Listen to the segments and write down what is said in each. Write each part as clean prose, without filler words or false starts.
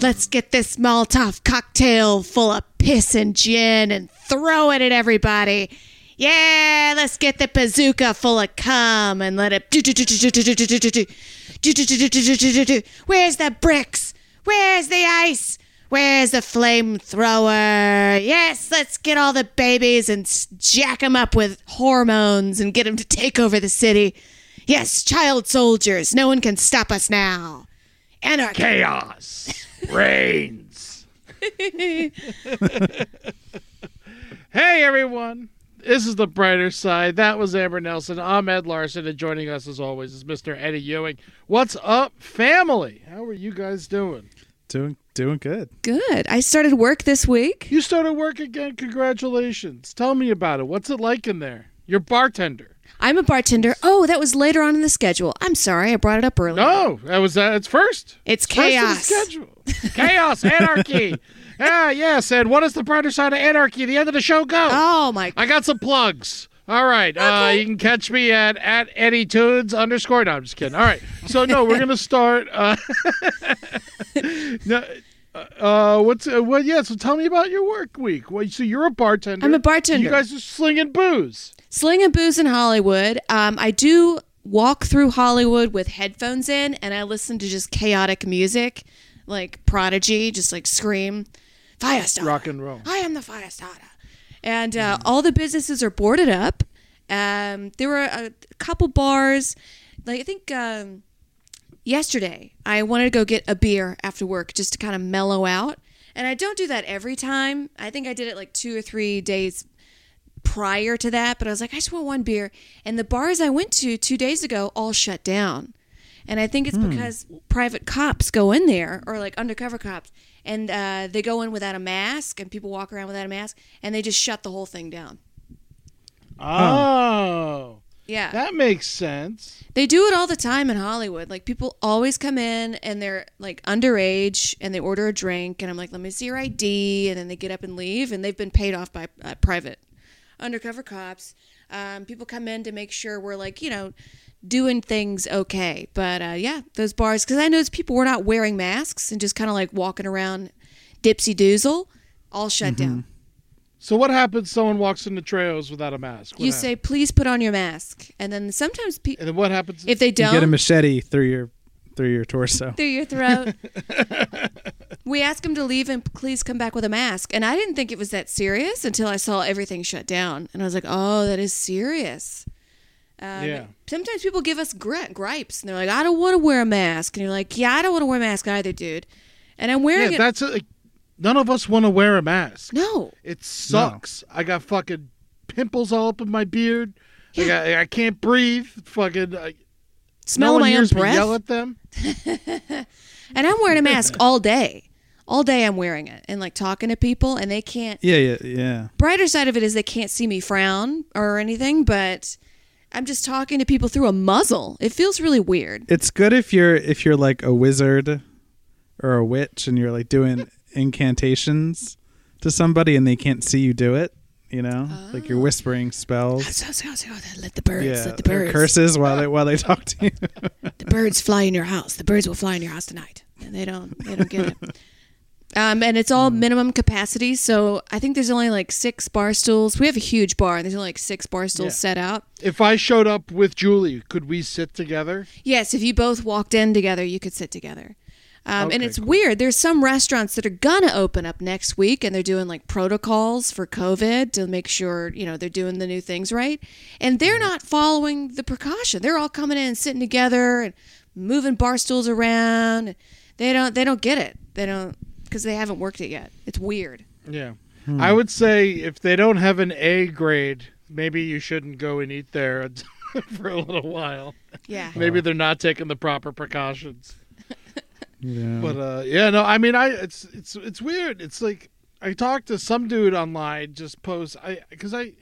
Let's get this Molotov cocktail full of piss and gin and throw it at everybody. Yeah, let's get the bazooka full of cum and let it do do do do do do do do do do do do do do do. Where's the bricks? Where's the ice? Where's the flamethrower? Yes, let's get all the babies and jack them up with hormones and get them to take over the city. Yes, child soldiers. No one can stop us now. Anarchy. Chaos reigns. Hey, everyone. This is The Brighter Side. That was Amber Smelson. I'm Ed Larson, and joining us, as always, is Mr. Eddie Ewing. What's up, family? How are you guys doing? Doing good. Good. I started work this week. You started work again? Congratulations. Tell me about it. What's it like in there? You're bartender. I'm a bartender. Oh, that was later on in the schedule. I'm sorry, I brought it up earlier. No, that was it's first. It's chaos. First in the schedule. Chaos, anarchy. Ah, yes. And what is the brighter side of anarchy? The end of the show. Go. Oh my! I got some plugs. All right. Okay. You can catch me at Eddie Toons _. No, I'm just kidding. All right. So no, we're gonna start. So tell me about your work week. Well, so you're a bartender. I'm a bartender. You guys are slinging booze. Slinging booze in Hollywood. I do walk through Hollywood with headphones in, and I listen to just chaotic music, like Prodigy, just like scream, Firestarter. Rock and roll. I am the Firestarter. And all the businesses are boarded up. There were a couple bars. Like I think yesterday, I wanted to go get a beer after work just to kind of mellow out. And I don't do that every time. I think I did it like 2 or 3 days prior to that, but I was like, I just want one beer. And the bars I went to 2 days ago all shut down. And I think it's because private cops go in there, or like undercover cops, and they go in without a mask, and people walk around without a mask, and they just shut the whole thing down. Oh. Yeah. That makes sense. They do it all the time in Hollywood. Like, people always come in, and they're like underage, and they order a drink, and I'm like, let me see your ID, and then they get up and leave, and they've been paid off by private undercover cops. People come in to make sure we're like, you know, doing things okay. But yeah, those bars, because I noticed people were not wearing masks and just kind of like walking around dipsy doozle, all shut down. So what happens? Someone walks into Trejos without a mask. What happens? Say, please put on your mask, and then sometimes people. And then what happens if they don't? You get a machete through your torso, through your throat. We asked him to leave and please come back with a mask. And I didn't think it was that serious until I saw everything shut down. And I was like, oh, that is serious. Yeah. Sometimes people give us gripes. And they're like, I don't want to wear a mask. And you're like, yeah, I don't want to wear a mask either, dude. And I'm wearing it. That's none of us want to wear a mask. No. It sucks. No. I got fucking pimples all up in my beard. Yeah. I can't breathe. Fucking. Smell no my own breath. Yell at them. And I'm wearing a mask all day. All day I'm wearing it and like talking to people, and they can't. Yeah. Brighter side of it is they can't see me frown or anything, but I'm just talking to people through a muzzle. It feels really weird. It's good if you're like a wizard or a witch and you're like doing incantations to somebody and they can't see you do it, you know? Oh. Like you're whispering spells. Let the birds, let the birds. Curses while they talk to you. The birds fly in your house. The birds will fly in your house tonight. And they don't get it. And it's all minimum capacity, so I think there's only like 6 bar stools. We have a huge bar, and there's only like 6 bar stools set out. If I showed up with Julie, could we sit together? Yes, if you both walked in together, you could sit together. Okay, and it's weird. There's some restaurants that are gonna open up next week, and they're doing like protocols for COVID to make sure, you know, they're doing the new things right, and they're not following the precaution. They're all coming in and sitting together and moving bar stools around. They don't get it. They don't. Because they haven't worked it yet. It's weird. Yeah. Hmm. I would say if they don't have an A grade, maybe you shouldn't go and eat there for a little while. Yeah. Maybe they're not taking the proper precautions. Yeah. But it's weird. It's like I talked to some dude online just post because I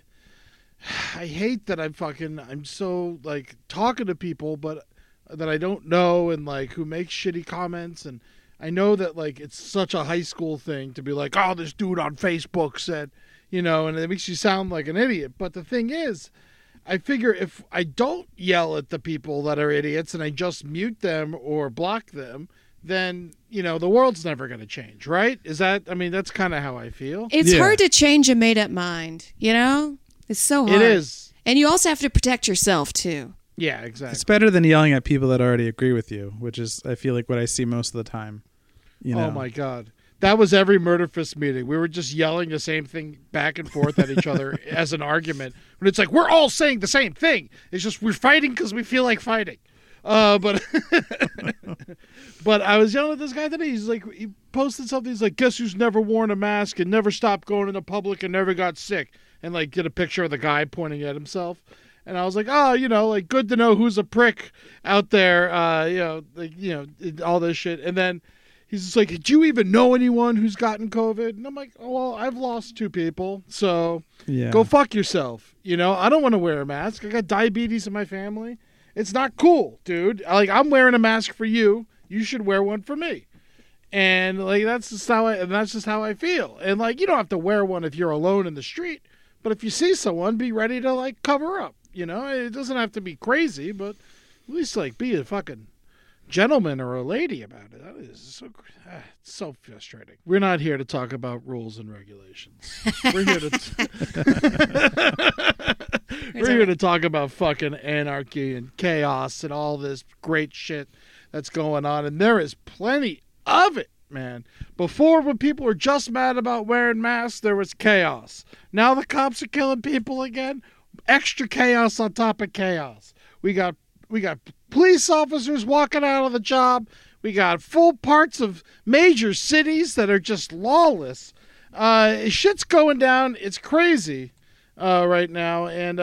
hate that I'm so like talking to people but that I don't know and like who makes shitty comments, and I know that, like, it's such a high school thing to be like, oh, this dude on Facebook said, you know, and it makes you sound like an idiot. But the thing is, I figure if I don't yell at the people that are idiots and I just mute them or block them, then, you know, the world's never going to change, right? That's kind of how I feel. It's hard to change a made-up mind, you know? It's so hard. It is. And you also have to protect yourself, too. Yeah, exactly. It's better than yelling at people that already agree with you, which is, I feel like, what I see most of the time. You know? Oh, my God. That was every Murderfist meeting. We were just yelling the same thing back and forth at each other as an argument. But it's like, we're all saying the same thing. It's just we're fighting because we feel like fighting. But I was yelling at this guy today. He's like, he posted something. He's like, guess who's never worn a mask and never stopped going into public and never got sick? And, like, get a picture of the guy pointing at himself. And I was like, oh, you know, like, good to know who's a prick out there, all this shit. And then he's just like, did you even know anyone who's gotten COVID? And I'm like, oh, well, I've lost 2 people, so go fuck yourself. You know, I don't want to wear a mask. I got diabetes in my family. It's not cool, dude. Like, I'm wearing a mask for you. You should wear one for me. And, like, that's just how I feel. And, like, you don't have to wear one if you're alone in the street. But if you see someone, be ready to, like, cover up. You know, it doesn't have to be crazy, but at least, like, be a fucking gentleman or a lady about it. That is it's so frustrating. We're not here to talk about rules and regulations. We're here to talk about fucking anarchy and chaos and all this great shit that's going on. And there is plenty of it, man. Before, when people were just mad about wearing masks, there was chaos. Now the cops are killing people again. Extra chaos on top of chaos. We got police officers walking out of the job. We got full parts of major cities that are just lawless. Shit's going down. It's crazy right now. And,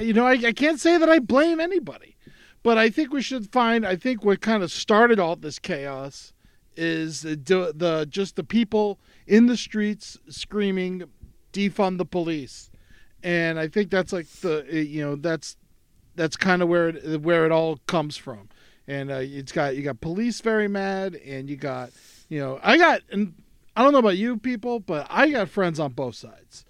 you know, I can't say that I blame anybody. But I think we should find, I think what kind of started all this chaos is the people in the streets screaming, defund the police. And I think that's like that's kind of where it all comes from. And you got police very mad, and you got, you know, and I don't know about you people, but I got friends on both sides.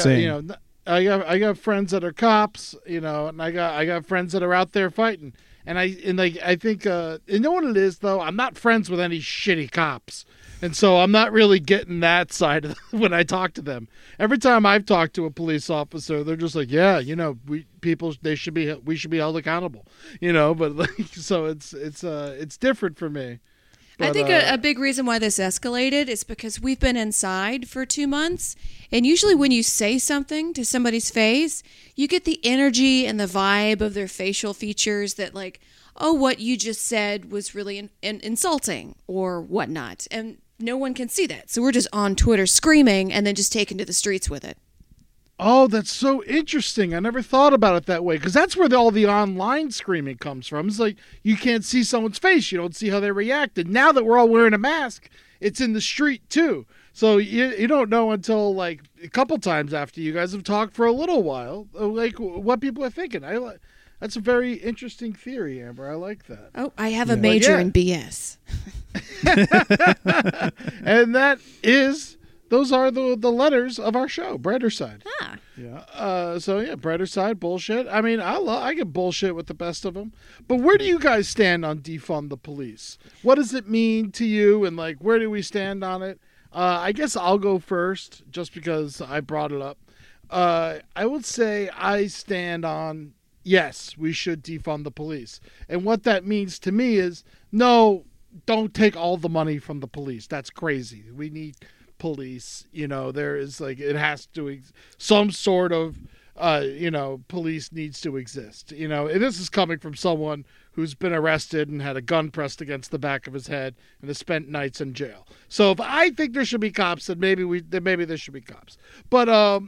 Same. You know, I got friends that are cops, you know, and I got friends that are out there fighting. And I think you know what it is though, I'm not friends with any shitty cops. And so I'm not really getting that side of when I talk to them. Every time I've talked to a police officer, they're just like, yeah, you know, we should be held accountable, you know. But like, so it's different for me. But, I think a big reason why this escalated is because we've been inside for 2 months, and usually when you say something to somebody's face, you get the energy and the vibe of their facial features that like, oh, what you just said was really insulting or whatnot, and no one can see that. So we're just on Twitter screaming and then just taken to the streets with it. Oh, that's so interesting. I never thought about it that way, because that's where all the online screaming comes from. It's like you can't see someone's face. You don't see how they reacted. Now that we're all wearing a mask, it's in the street, too. So you don't know until, like, a couple times after you guys have talked for a little while, like, what people are thinking. That's a very interesting theory, Amber. I like that. Oh, I have a major in BS. And that is, those are the letters of our show, Brighter Side. Ah. Yeah. So yeah, Brighter Side, bullshit. I mean, I get bullshit with the best of them. But where do you guys stand on defund the police? What does it mean to you? And like, where do we stand on it? I guess I'll go first just because I brought it up. I would say I stand on, yes, we should defund the police. And what that means to me is, no, don't take all the money from the police. That's crazy. We need police. You know, there is like, it has to, some sort of, you know, police needs to exist. You know, and this is coming from someone who's been arrested and had a gun pressed against the back of his head and has spent nights in jail. So if I think there should be cops, then maybe there should be cops. But I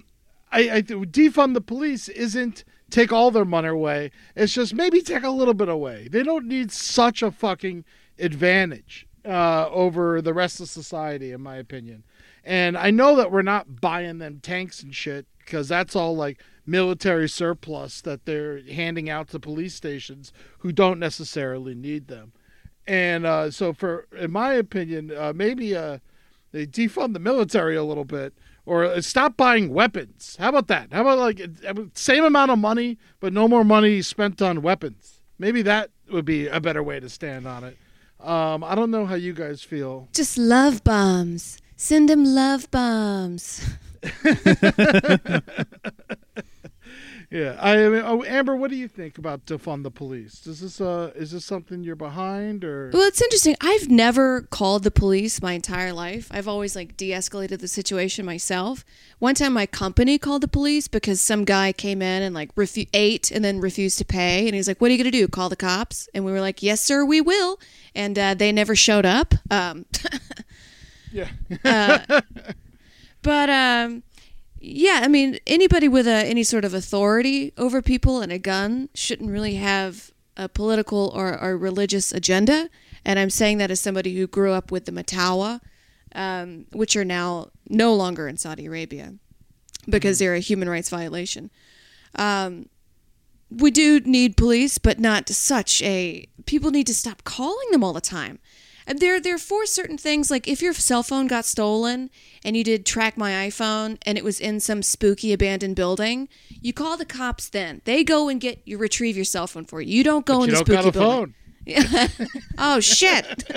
defund the police isn't take all their money away. It's just maybe take a little bit away. They don't need such a fucking advantage over the rest of society, in my opinion. And I know that we're not buying them tanks and shit, because that's all like military surplus that they're handing out to police stations who don't necessarily need them. And so for, in my opinion, maybe they defund the military a little bit, or stop buying weapons. How about that? How about like same amount of money, but no more money spent on weapons? Maybe that would be a better way to stand on it. I don't know how you guys feel. Just love bombs. Send them love bombs. Yeah, I mean, Amber, what do you think about defund the police? Is this something you're behind, or? Well, it's interesting. I've never called the police my entire life. I've always like de-escalated the situation myself. One time, my company called the police because some guy came in and like ate and then refused to pay, and he's like, "What are you gonna do? Call the cops?" And we were like, "Yes, sir, we will." And they never showed up. Yeah. Yeah, I mean, anybody with any sort of authority over people and a gun shouldn't really have a political or religious agenda. And I'm saying that as somebody who grew up with the Matawa, which are now no longer in Saudi Arabia because they're a human rights violation. We do need police, but not such a... People need to stop calling them all the time. And they're for certain things, like if your cell phone got stolen and you did track my iPhone and it was in some spooky abandoned building, you call the cops then. They go and retrieve your cell phone for you. You don't go in the spooky building. You don't got a phone. Oh, shit.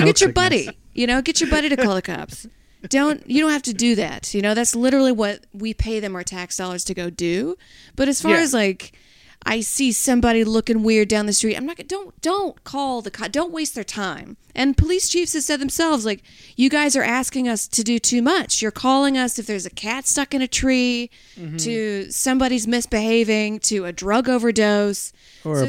Or get your buddy. You know, get your buddy to call the cops. You don't have to do that. You know, that's literally what we pay them our tax dollars to go do. But as far as like... I see somebody looking weird down the street. I'm not. Don't call the cop. Don't waste their time. And police chiefs have said themselves, like, you guys are asking us to do too much. You're calling us if there's a cat stuck in a tree, to somebody's misbehaving, to a drug overdose, or a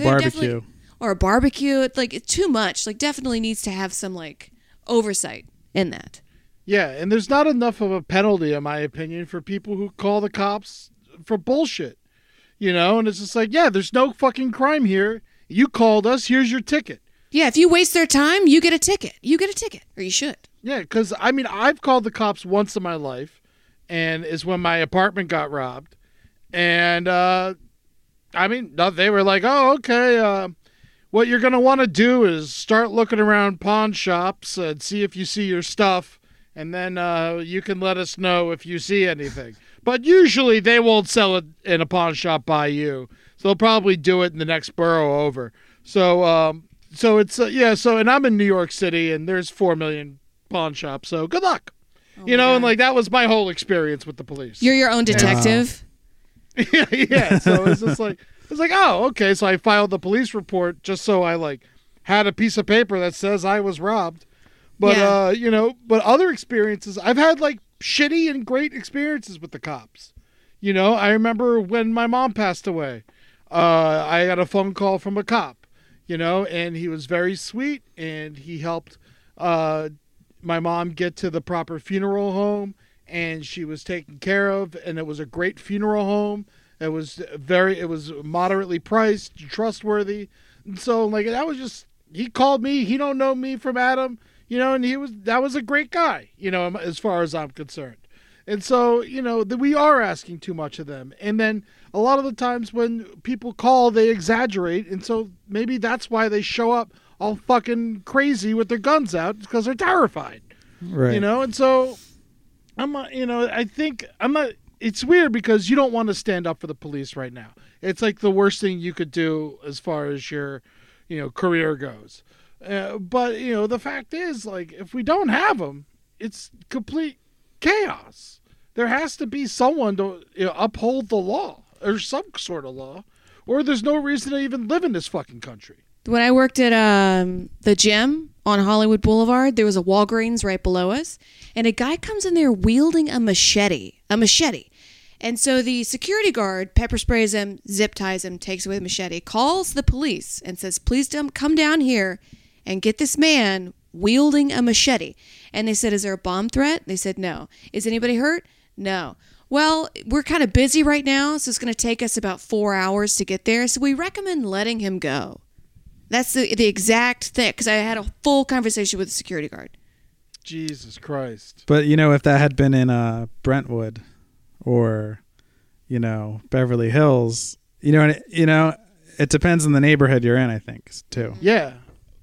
barbecue, It's like it's too much. Like, definitely needs to have some like oversight in that. Yeah, and there's not enough of a penalty, in my opinion, for people who call the cops for bullshit. You know, and it's just like, yeah, there's no fucking crime here. You called us. Here's your ticket. Yeah, if you waste their time, you get a ticket. Or you should. Yeah, because, I mean, I've called the cops once in my life, and it's when my apartment got robbed. And, I mean, they were like, oh, okay, what you're going to want to do is start looking around pawn shops and see if you see your stuff, and then you can let us know if you see anything. But usually they won't sell it in a pawn shop by you. So they'll probably do it in the next borough over. So it's, yeah, so, and I'm in New York City, and there's 4 million pawn shops, so good luck. Oh, you know, God. And, like, that was my whole experience with the police. You're your own detective? Yeah, yeah. So it's just like, it's like, oh, okay, so I filed the police report just so I, like, had a piece of paper that says I was robbed. But, you know, but other experiences, I've had, like, shitty and great experiences with the cops. You know, I remember when my mom passed away, I got a phone call from a cop, you know, and he was very sweet, and he helped my mom get to the proper funeral home, and she was taken care of, and it was a great funeral home. It was moderately priced, trustworthy. And so, like, that was just, he called me, he don't know me from Adam. You know, and that was a great guy, you know, as far as I'm concerned. And so, you know, we are asking too much of them. And then a lot of the times when people call, they exaggerate. And so maybe that's why they show up all fucking crazy with their guns out, because they're terrified. Right. You know, and so I'm, you know, I think I'm not. It's weird because you don't want to stand up for the police right now. It's like the worst thing you could do as far as your, you know, career goes. But, you know, the fact is, like, if we don't have them, it's complete chaos. There has to be someone to, you know, uphold the law or some sort of law, or there's no reason to even live in this fucking country. When I worked at the gym on Hollywood Boulevard, there was a Walgreens right below us, and a guy comes in there wielding a machete. And so the security guard pepper sprays him, zip ties him, takes away the machete, calls the police and says, please come down here and get this man wielding a machete. And they said, is there a bomb threat? They said, no. Is anybody hurt? No. Well, we're kind of busy right now, so it's going to take us about 4 hours to get there. So we recommend letting him go. That's the exact thing, because I had a full conversation with the security guard. Jesus Christ. But, you know, if that had been in Brentwood or, you know, Beverly Hills, you know, it depends on the neighborhood you're in, I think, too. Yeah.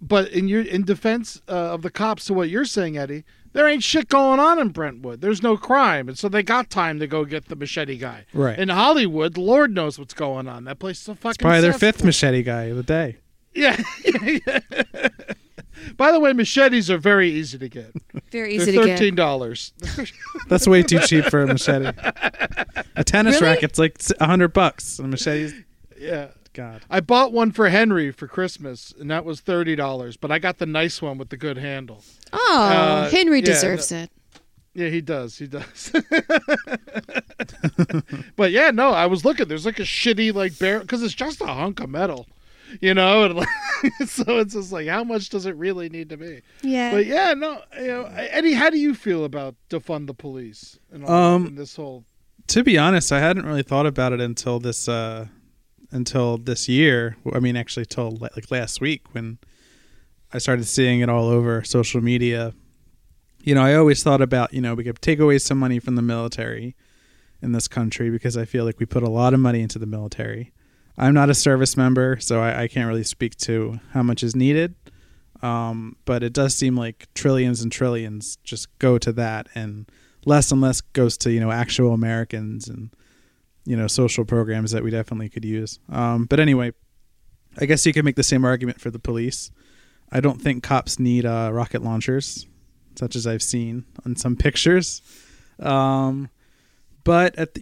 But in defense of the cops to what you're saying, Eddie, there ain't shit going on in Brentwood. There's no crime. And so they got time to go get the machete guy. Right. In Hollywood, Lord knows what's going on. That place is a fucking cesspool. Probably their fifth machete guy of the day. Yeah. By the way, machetes are very easy to get. Very easy to get. They're $13. That's way too cheap for a machete. A tennis racket's like $100, and machetes. Yeah. God. I bought one for Henry for Christmas, and that was $30. But I got the nice one with the good handle. Oh, Henry deserves it. Yeah, he does. He does. But yeah, no, I was looking. There's like a shitty like barrel because it's just a hunk of metal. You know, and like, so it's just like, how much does it really need to be? Yeah. But yeah, no, you know, Eddie, how do you feel about defund the police and this whole? To be honest, I hadn't really thought about it until this year. I mean, actually, till like last week when I started seeing it all over social media. You know, I always thought about, you know, we could take away some money from the military in this country because I feel like we put a lot of money into the military. I'm not a service member, so I can't really speak to how much is needed. But it does seem like trillions and trillions just go to that, and less goes to, you know, actual Americans and, you know, social programs that we definitely could use. But anyway, I guess you could make the same argument for the police. I don't think cops need rocket launchers, such as I've seen on some pictures. But,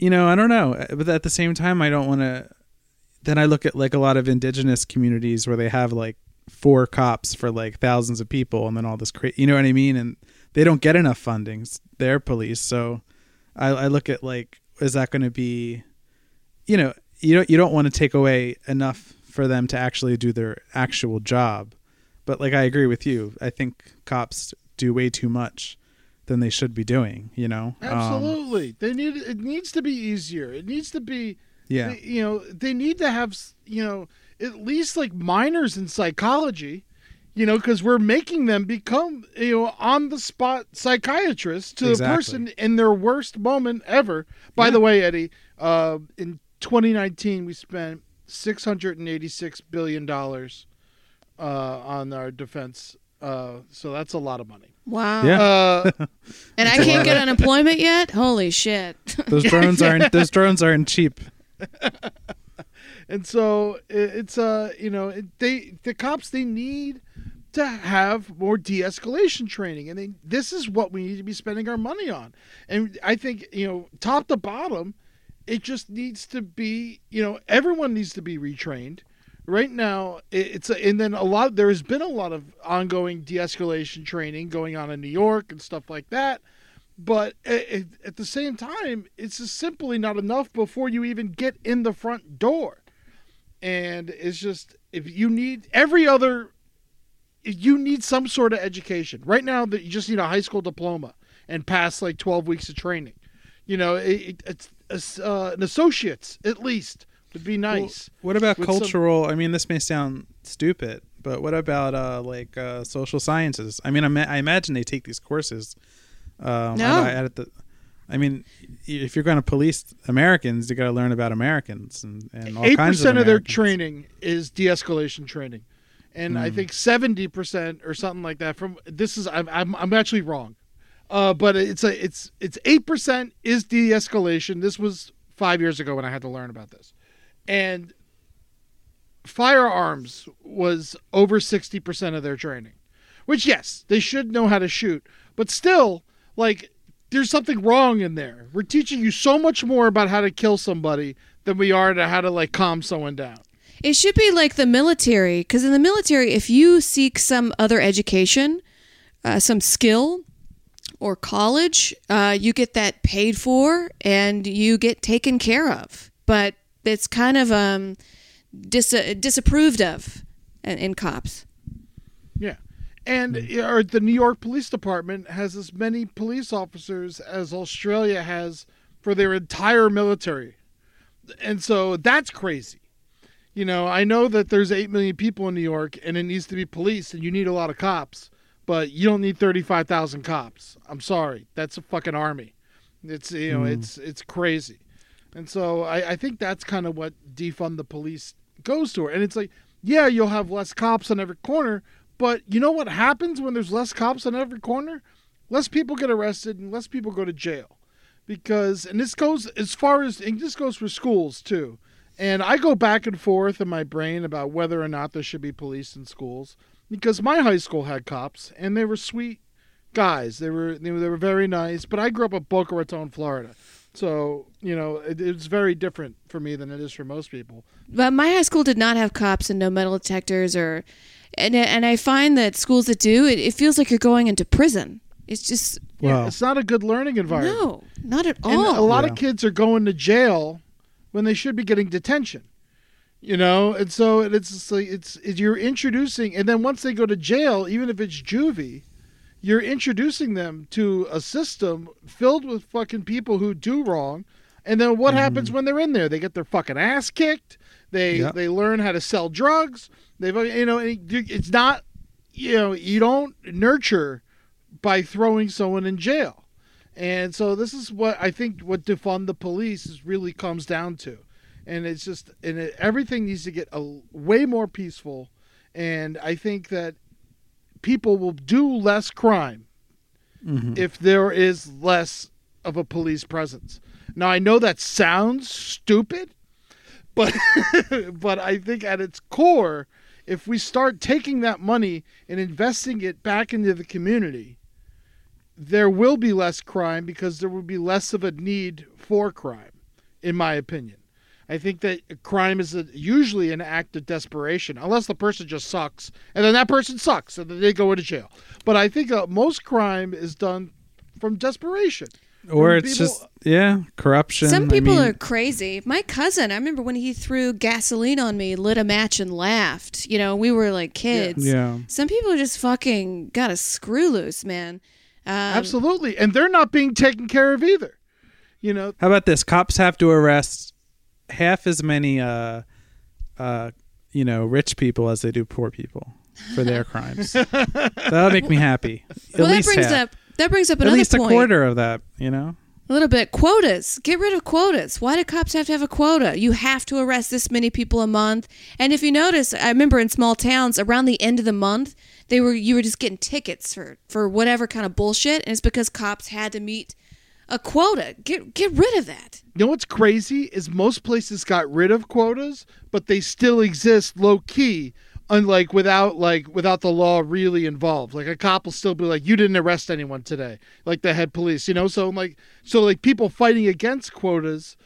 you know, I don't know. But at the same time, I don't want to... Then I look at like a lot of indigenous communities where they have like 4 cops for like thousands of people and then all this crazy, you know what I mean? And they don't get enough funding, their police. So I look at like, is that going to be, you know, you don't want to take away enough for them to actually do their actual job. But like, I agree with you. I think cops do way too much than they should be doing, you know? Absolutely. It needs to be easier. It needs to be, yeah, you know, they need to have, you know, at least like minors in psychology, you know, because we're making them become, you know, on the spot psychiatrists to the person in their worst moment ever. By the way, Eddie, in 2019, we spent $686 billion on our defense. So that's a lot of money. Wow. Yeah. And I can't get unemployment yet? Holy shit. Those drones aren't cheap. And so it's you know, the cops, they need to have more de-escalation training, and this is what we need to be spending our money on. And I think, you know, top to bottom, it just needs to be, you know, everyone needs to be retrained. Right now, there has been a lot of ongoing de-escalation training going on in New York and stuff like that. But at the same time, it's just simply not enough before you even get in the front door. And it's just, you need some sort of education. Right now, you just need a high school diploma and pass like 12 weeks of training. You know, it's an associate's at least would be nice. Well, what about cultural? I mean, this may sound stupid, but what about social sciences? I mean, I imagine they take these courses. No. I mean, if you're going to police Americans, you got to learn about Americans and all 8% kinds of Americans. Their training is de-escalation training, and I think 70% or something like that. I'm actually wrong. But it's 8% is de-escalation. This was 5 years ago when I had to learn about this. And firearms was over 60% of their training, which, yes, they should know how to shoot. But still, like, there's something wrong in there. We're teaching you so much more about how to kill somebody than we are to how to, like, calm someone down. It should be like the military, because in the military, if you seek some other education, some skill or college, you get that paid for and you get taken care of. But it's kind of disapproved of in cops. Yeah. And the New York Police Department has as many police officers as Australia has for their entire military. And so that's crazy. You know, I know that there's 8 million people in New York and it needs to be policed and you need a lot of cops, but you don't need 35,000 cops. I'm sorry. That's a fucking army. It's, you know, it's crazy. And so I think that's kind of what defund the police goes to. And it's like, yeah, you'll have less cops on every corner, but you know what happens when there's less cops on every corner? Less people get arrested and less people go to jail. Because, and this goes as far as, and this goes for schools too. And I go back and forth in my brain about whether or not there should be police in schools, because my high school had cops and they were sweet guys. They were very nice, but I grew up in Boca Raton, Florida. So, you know, it's very different for me than it is for most people. But my high school did not have cops and no metal detectors or, and I find that schools that do, it feels like you're going into prison. It's just, wow. It's not a good learning environment. No, not at all. And a lot of kids are going to jail when they should be getting detention, you know? And so it's just like, you're introducing, and then once they go to jail, even if it's juvie, you're introducing them to a system filled with fucking people who do wrong. And then what happens when they're in there? They get their fucking ass kicked. They learn how to sell drugs. It's not, you don't nurture by throwing someone in jail. And so this is what I think what defund the police is really comes down to. And it's just, everything needs to get way more peaceful. And I think that people will do less crime if there is less of a police presence. Now, I know that sounds stupid, but I think at its core, if we start taking that money and investing it back into the community, there will be less crime because there will be less of a need for crime, in my opinion. I think that crime is usually an act of desperation, unless the person just sucks, and then that person sucks, and then they go into jail. But I think most crime is done from desperation. Or it's just, corruption. Some people are crazy. My cousin, I remember when he threw gasoline on me, lit a match and laughed. You know, we were like kids. Yeah. Some people are just fucking got a screw loose, man. Absolutely. And they're not being taken care of either. You know. How about this? Cops have to arrest half as many rich people as they do poor people for their crimes. That'll make me happy. That brings up another point. At least a quarter of that, you know? A little bit. Quotas. Get rid of quotas. Why do cops have to have a quota? You have to arrest this many people a month. And if you notice, I remember in small towns, around the end of the month, you were just getting tickets for whatever kind of bullshit, and it's because cops had to meet a quota. Get rid of that. You know what's crazy is most places got rid of quotas, but they still exist low key, unlike without the law really involved. Like a cop will still be like, "You didn't arrest anyone today," like the head police, you know. So people fighting against quotas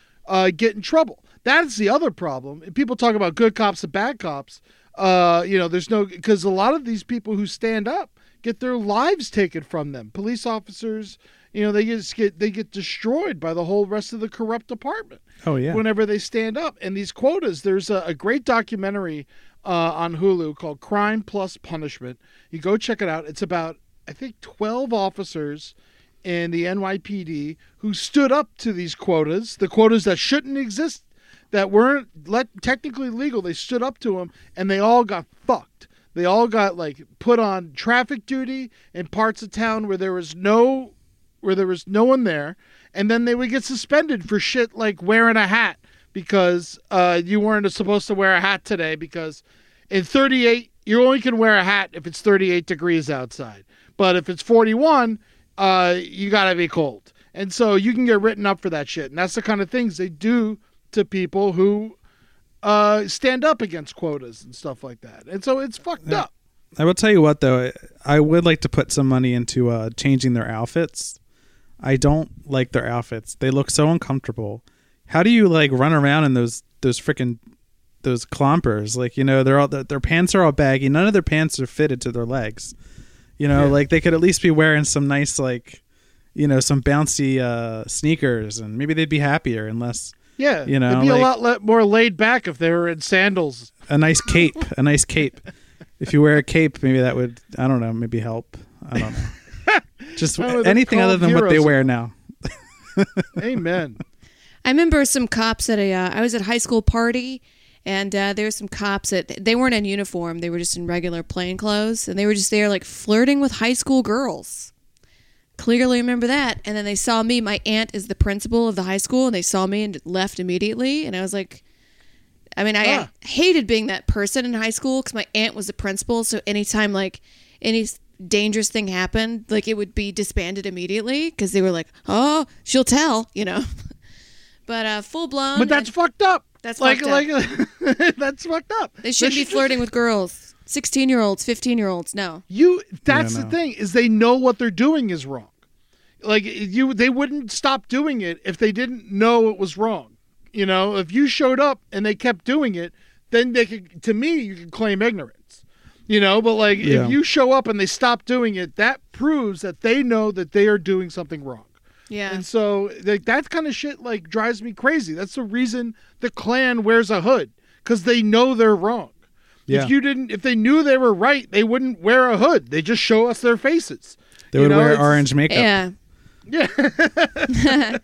get in trouble. That's the other problem. If people talk about good cops and bad cops. Because a lot of these people who stand up get their lives taken from them. Police officers, they get destroyed by the whole rest of the corrupt department. Oh yeah. Whenever they stand up, and these quotas, there's a great documentary on Hulu called Crime Plus Punishment. You go check it out. It's about, I think, 12 officers in the NYPD who stood up to these quotas, the quotas that shouldn't exist, that weren't technically legal. They stood up to them, and they all got fucked. They all got put on traffic duty in parts of town where there was no one there, and then they would get suspended for shit like wearing a hat because you weren't supposed to wear a hat today because in 38 you only can wear a hat if it's 38 degrees outside. But if it's 41, you got to be cold. And so you can get written up for that shit. And that's the kind of things they do to people who stand up against quotas and stuff like that. And so it's fucked up. I will tell you what, though. I would like to put some money into changing their outfits. I don't like their outfits. They look so uncomfortable. How do you like run around in those clompers? Like, you know, they're all their pants are all baggy. None of their pants are fitted to their legs. You know, like they could at least be wearing some nice, like, you know, some bouncy sneakers, and maybe they'd be happier. Unless, you know, it'd be like, a lot more laid back if they were in sandals. A nice cape, a nice cape. If you wear a cape, maybe that would, I don't know, maybe help. I don't know. Just anything other than what they wear now. Amen. I remember some cops at I was at a high school party, and there were some cops that, they weren't in uniform, they were just in regular plain clothes, and they were just there like flirting with high school girls. Clearly remember that. And then they saw me, my aunt is the principal of the high school, and they saw me and left immediately. And I was like, I mean, I hated being that person in high school because my aunt was the principal, so anytime like any dangerous thing happened, like it would be disbanded immediately because they were like, oh, she'll tell, you know. But full blown. But that's fucked up. That's like, fucked up. Like, that's fucked up. They shouldn't be flirting with girls, 16-year-olds, 15-year-olds. No. The thing is, they know what they're doing is wrong. Like they wouldn't stop doing it if they didn't know it was wrong. You know, if you showed up and they kept doing it, then they could. To me, you could claim ignorance. You know, but like if you show up and they stop doing it, that proves that they know that they are doing something wrong. Yeah. And so like that kind of shit like drives me crazy. That's the reason the Klan wears a hood, because they know they're wrong. Yeah. If they knew they were right, they wouldn't wear a hood. They just show us their faces. They would wear orange makeup. Yeah. Yeah.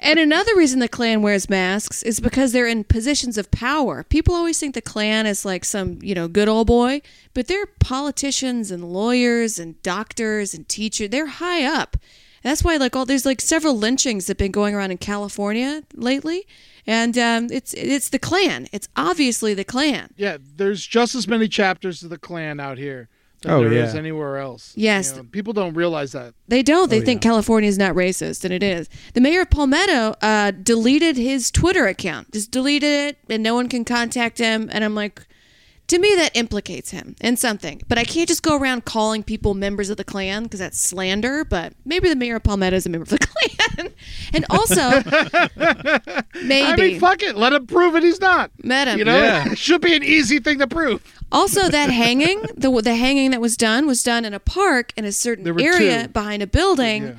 And another reason the Klan wears masks is because they're in positions of power. People always think the Klan is like some, you know, good old boy, but they're politicians and lawyers and doctors and teachers. They're high up. That's why, like, there's like several lynchings that've been going around in California lately, and it's the Klan. It's obviously the Klan. Yeah, there's just as many chapters of the Klan out here than is anywhere else. Yes, you know, people don't realize that. They don't. They think California is not racist, and it is. The mayor of Palmetto deleted his Twitter account, just deleted it, and no one can contact him. And I'm like, to me, that implicates him in something. But I can't just go around calling people members of the Klan because that's slander. But maybe the mayor of Palmetto is a member of the Klan. And also, maybe. I mean, fuck it. Let him prove it he's not. Let him. You know, it should be an easy thing to prove. Also, that hanging, the hanging that was done in a park in a certain area behind a building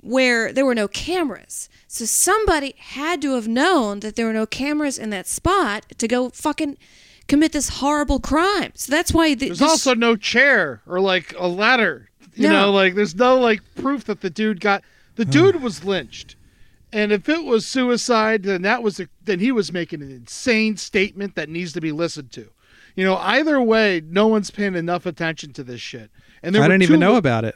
where there were no cameras. So somebody had to have known that there were no cameras in that spot to go fucking commit this horrible crime. So that's why there's also no chair or like a ladder. You know, like there's no like proof that the dude was lynched. And if it was suicide, then then he was making an insane statement that needs to be listened to. You know, either way, no one's paying enough attention to this shit. And I didn't even know about it.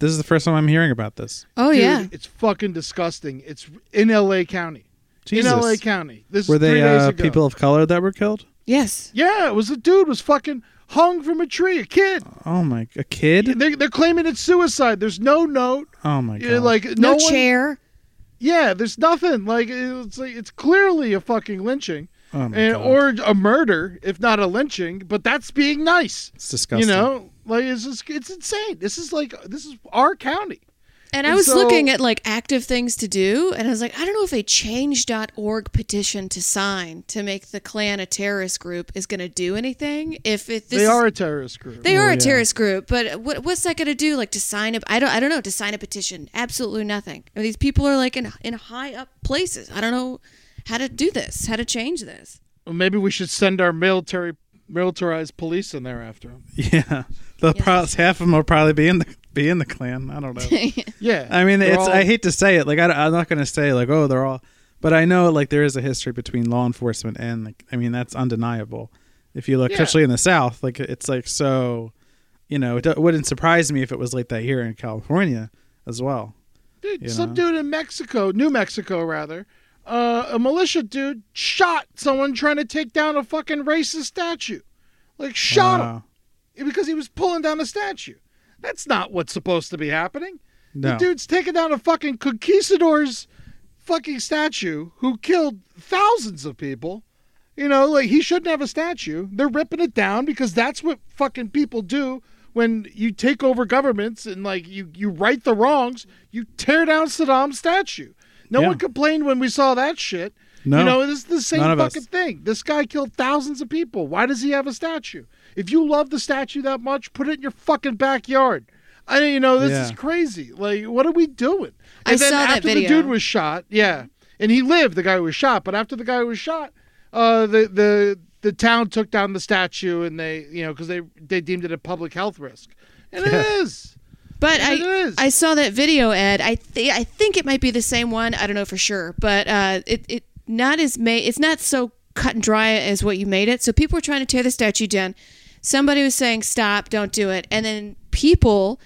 This is the first time I'm hearing about this. Oh, dude, yeah. It's fucking disgusting. It's in LA County. Jesus. In LA County. This were they 3 days ago. People of color that were killed? Yes. Yeah, it was a dude was fucking hung from a tree, a kid. Oh my, a kid? They're claiming it's suicide. There's no note. Oh my god. Like no chair. Yeah, there's nothing. Like it's clearly a fucking lynching, or a murder, if not a lynching. But that's being nice. It's disgusting. You know, like it's insane. This is our county. And I was looking at like active things to do, and I was like, I don't know if a change.org petition to sign to make the Klan a terrorist group is going to do anything. They are a terrorist group. They are a terrorist group, but what's that going to do? Like to sign up? I don't know. To sign a petition, absolutely nothing. I mean, these people are like in high up places. I don't know how to do this, how to change this. Well, maybe we should send our militarized police in there after them. Yeah, half of them will probably be in the Klan. I don't know. Yeah, I mean, I hate to say it. Like I'm not going to say like, oh, they're all. But I know like there is a history between law enforcement and like, I mean, that's undeniable. If you look, especially in the South, like it's like so. You know, it wouldn't surprise me if it was like that here in California as well. Dude, dude in New Mexico, a militia dude shot someone trying to take down a fucking racist statue. Like shot him because he was pulling down a statue. That's not what's supposed to be happening. No. The dude's taking down a fucking conquistador's fucking statue who killed thousands of people. You know, like, he shouldn't have a statue. They're ripping it down because that's what fucking people do when you take over governments and, like, you right the wrongs. You tear down Saddam's statue. No one complained when we saw that shit. No. You know, it's the same fucking thing. This guy killed thousands of people. Why does he have a statue? If you love the statue that much, put it in your fucking backyard. I mean, you know, this is crazy. Like, what are we doing? And I then saw after that video. The dude was shot, and he lived, the guy who was shot. But after the guy was shot, the town took down the statue, and they, you know, because they deemed it a public health risk, and it is. But I saw that video, Ed. I think it might be the same one. I don't know for sure, but it not as it's not so cut and dry as what you made it. So people were trying to tear the statue down. Somebody was saying, "Stop! Don't do it!" And then people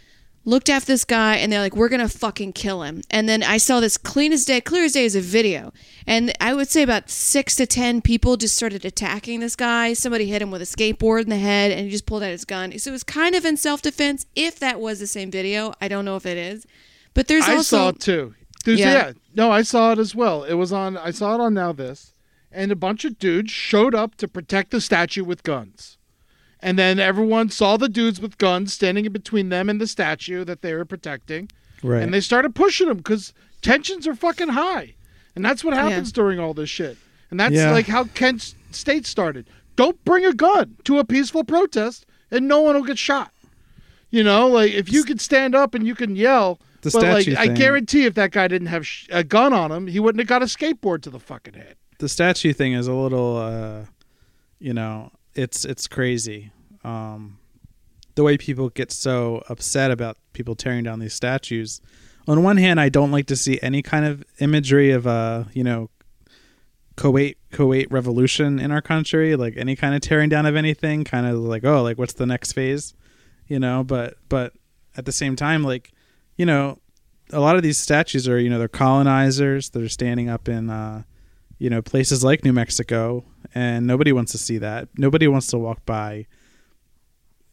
looked after this guy, and they're like, "We're gonna fucking kill him." And then I saw this clear as day is a video, and I would say about 6 to 10 people just started attacking this guy. Somebody hit him with a skateboard in the head, and he just pulled out his gun. So it was kind of in self-defense. If that was the same video, I don't know if it is, but there's also I saw it too. No, I saw it as well. It was on. I saw it on Now This, and a bunch of dudes showed up to protect the statue with guns. And then everyone saw the dudes with guns standing in between them and the statue that they were protecting. Right. And they started pushing them because tensions are fucking high. And that's what happens during all this shit. And that's like how Kent State started. Don't bring a gun to a peaceful protest and no one will get shot. You know, like if you could stand up and you can yell. The statue thing. I guarantee if that guy didn't have a gun on him, he wouldn't have got a skateboard to the fucking head. The statue thing is a little, you know, it's crazy. The way people get so upset about people tearing down these statues. On one hand, I don't like to see any kind of imagery of Kuwait revolution in our country, like any kind of tearing down of anything, kind of like, oh, like what's the next phase, you know? But at the same time, like, you know, a lot of these statues are, you know, they're colonizers that are standing up in you know, places like New Mexico, and nobody wants to see that. Nobody wants to walk by,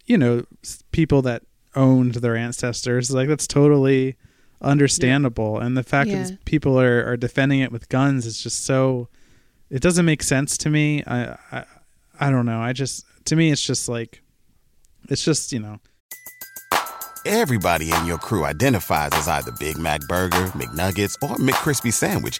you know, people that owned their ancestors. Like, that's totally understandable. Yeah. And the fact that people are defending it with guns is just so, it doesn't make sense to me. I don't know. To me, it's just like, it's just, you know. Everybody in your crew identifies as either Big Mac Burger, McNuggets, or McCrispy Sandwich.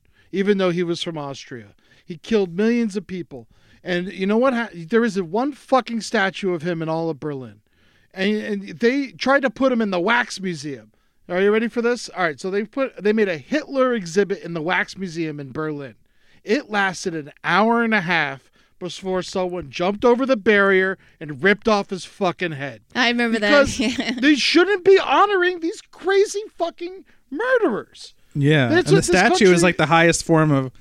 Even though he was from Austria, he killed millions of people. And you know what? There is one fucking statue of him in all of Berlin. And they tried to put him in the Wax Museum. Are you ready for this? All right. So they made a Hitler exhibit in the Wax Museum in Berlin. It lasted an hour and a half before someone jumped over the barrier and ripped off his fucking head. I remember that. They shouldn't be honoring these crazy fucking murderers. Yeah, and the statue is like the highest form of,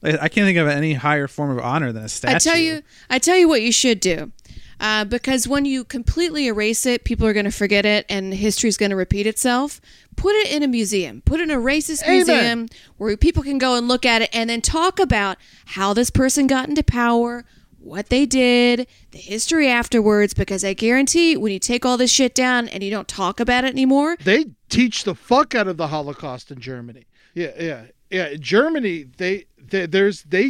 I can't think of any higher form of honor than a statue. I tell you what you should do, because when you completely erase it, people are going to forget it, and history's going to repeat itself. Put it in a museum. Put it in a racist museum where people can go and look at it, and then talk about how this person got into power, what they did, the history afterwards, because I guarantee when you take all this shit down and you don't talk about it anymore. They teach the fuck out of the Holocaust in Germany. Yeah. In Germany, they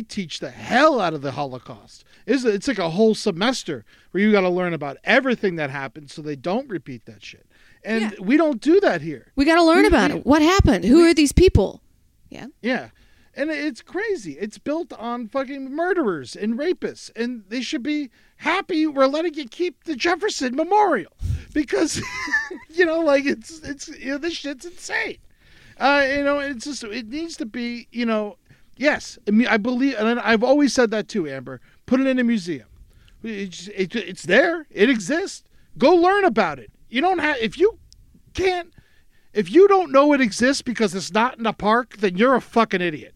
teach the hell out of the Holocaust. It's like a whole semester where you got to learn about everything that happened so they don't repeat that shit. And we don't do that here. We got to learn about it. What happened? Who are these people? Yeah. Yeah. And it's crazy. It's built on fucking murderers and rapists. And they should be happy we're letting you keep the Jefferson Memorial. Because, you know, like, it's you know, this shit's insane. You know, it's just, it needs to be, you know, yes. I mean, I believe, and I've always said that too, Amber. Put it in a museum. It's there. It exists. Go learn about it. You don't have, if you don't know it exists because it's not in a park, then you're a fucking idiot.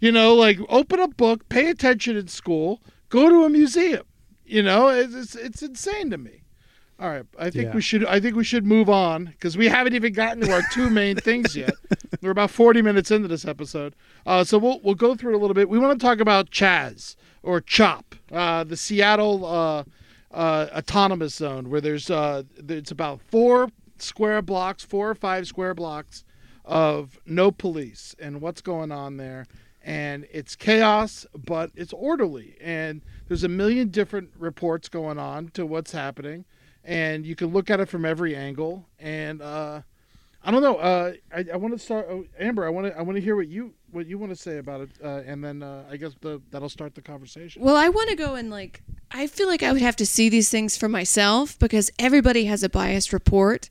You know, like, open a book, pay attention in school, go to a museum. You know, it's insane to me. All right, I think we should move on because we haven't even gotten to our two main things yet. We're about 40 minutes into this episode, so we'll go through it a little bit. We want to talk about CHAZ or CHOP, the Seattle autonomous zone, where there's it's about 4 or 5 square blocks of no police, and what's going on there. And it's chaos, but it's orderly, and there's a million different reports going on to what's happening, and you can look at it from every angle. And I don't know, I want to start, Amber, I want to hear what you want to say about it, and then I guess that'll start the conversation. Well, I want to go and, like, I feel like I would have to see these things for myself because everybody has a biased report.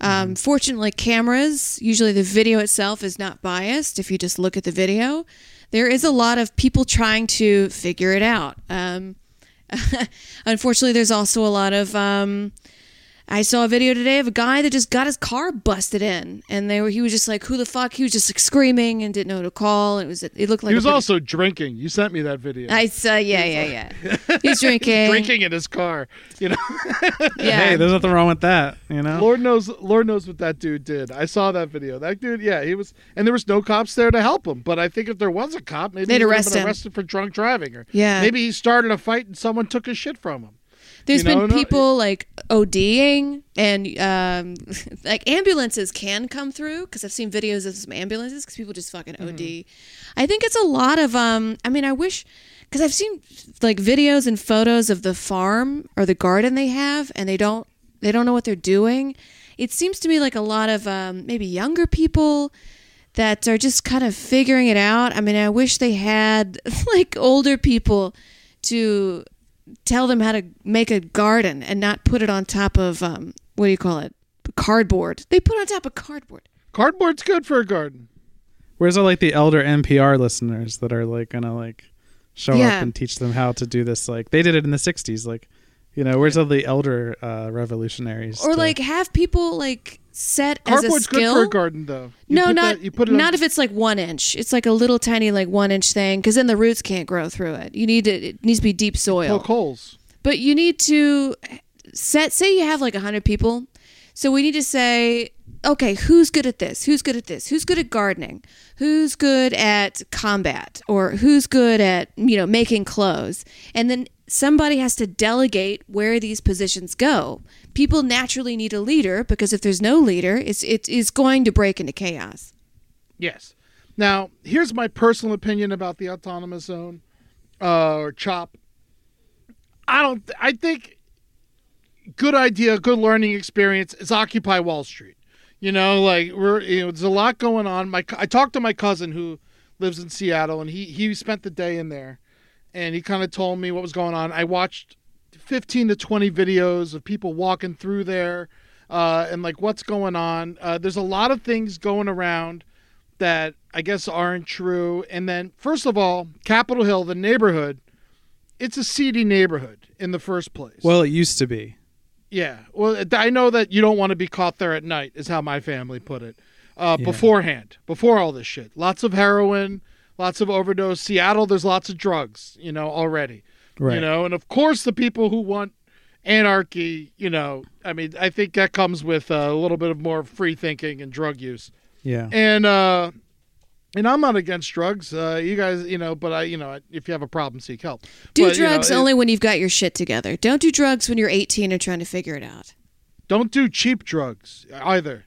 Fortunately, cameras, usually the video itself is not biased. If you just look at the video, there is a lot of people trying to figure it out. Unfortunately, there's also a lot of, I saw a video today of a guy that just got his car busted in, and he was just like, who the fuck? He was just like screaming and didn't know who to call. It looked like he was also drinking. You sent me that video. I saw, yeah. He's drinking. He's drinking in his car, you know. Yeah. Hey, there's nothing wrong with that, you know. Lord knows what that dude did. I saw that video. That dude, yeah, he was, and there was no cops there to help him. But I think if there was a cop, maybe they'd arrest him. Arrested for drunk driving, or maybe he started a fight and someone took his shit from him. There's been people like ODing, and like ambulances can come through because I've seen videos of some ambulances because people just fucking OD. I think it's a lot of, I mean, I wish, because I've seen like videos and photos of the farm or the garden they have, and they don't know what they're doing. It seems to me like a lot of maybe younger people that are just kind of figuring it out. I mean, I wish they had like older people to tell them how to make a garden and not put it on top of, what do you call it? Cardboard. They put it on top of cardboard. Cardboard's good for a garden. Where's all like the elder NPR listeners that are like going to like show up and teach them how to do this? Like they did it in the 60s. Like, you know, where's all the elder revolutionaries? Or like have people like set cardboard's as a skill. Cardboard's good for a garden though. You no, not, that, you put it not on... if it's like 1 inch. It's like a little tiny like 1 inch thing because then the roots can't grow through it. It needs to be deep soil. Poke holes. But you need to say you have like 100 people. So we need to say, okay, who's good at this? Who's good at this? Who's good at gardening? Who's good at combat? Or who's good at, you know, making clothes? And then somebody has to delegate where these positions go. People naturally need a leader because if there's no leader, it's going to break into chaos. Yes. Now, here's my personal opinion about the autonomous zone or CHOP. I think good idea, good learning experience is Occupy Wall Street. You know, like there's a lot going on. I talked to my cousin who lives in Seattle, and he spent the day in there. And he kind of told me what was going on. I watched 15 to 20 videos of people walking through there and like what's going on. There's a lot of things going around that I guess aren't true. And then first of all, Capitol Hill, the neighborhood, it's a seedy neighborhood in the first place. Well, it used to be. Yeah. Well, I know that you don't want to be caught there at night is how my family put it beforehand, before all this shit. Lots of heroin. Lots of overdose. Seattle, there's lots of drugs, you know, already. Right. You know, and of course the people who want anarchy, you know, I mean, I think that comes with a little bit of more free thinking and drug use. Yeah. And I'm not against drugs. You guys, you know, but I, you know, if you have a problem, seek help. Drugs only when you've got your shit together. Don't do drugs when you're 18 and trying to figure it out. Don't do cheap drugs either.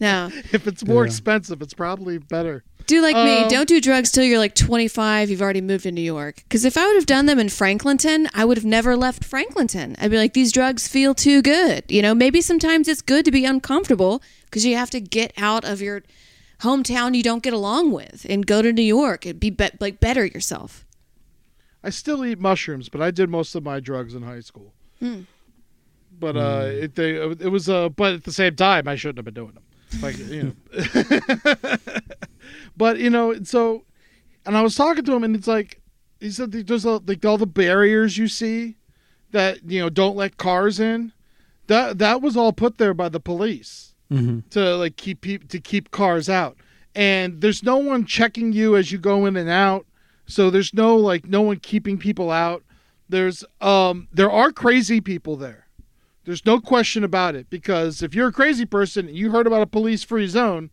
No. If it's more expensive, it's probably better. Do like me. Don't do drugs till you're like 25. You've already moved to New York. Because if I would have done them in Franklinton, I would have never left Franklinton. I'd be like, these drugs feel too good. You know, maybe sometimes it's good to be uncomfortable because you have to get out of your hometown you don't get along with and go to New York and better yourself. I still eat mushrooms, but I did most of my drugs in high school. But it was but at the same time, I shouldn't have been doing them. Like, you know. But, you know, so, and I was talking to him, and it's like, he said there's like all the barriers you see that, you know, don't let cars in. That was all put there by the police to like keep cars out. And there's no one checking you as you go in and out. So there's no one keeping people out. There's there are crazy people there. There's no question about it, because if you're a crazy person and you heard about a police-free zone,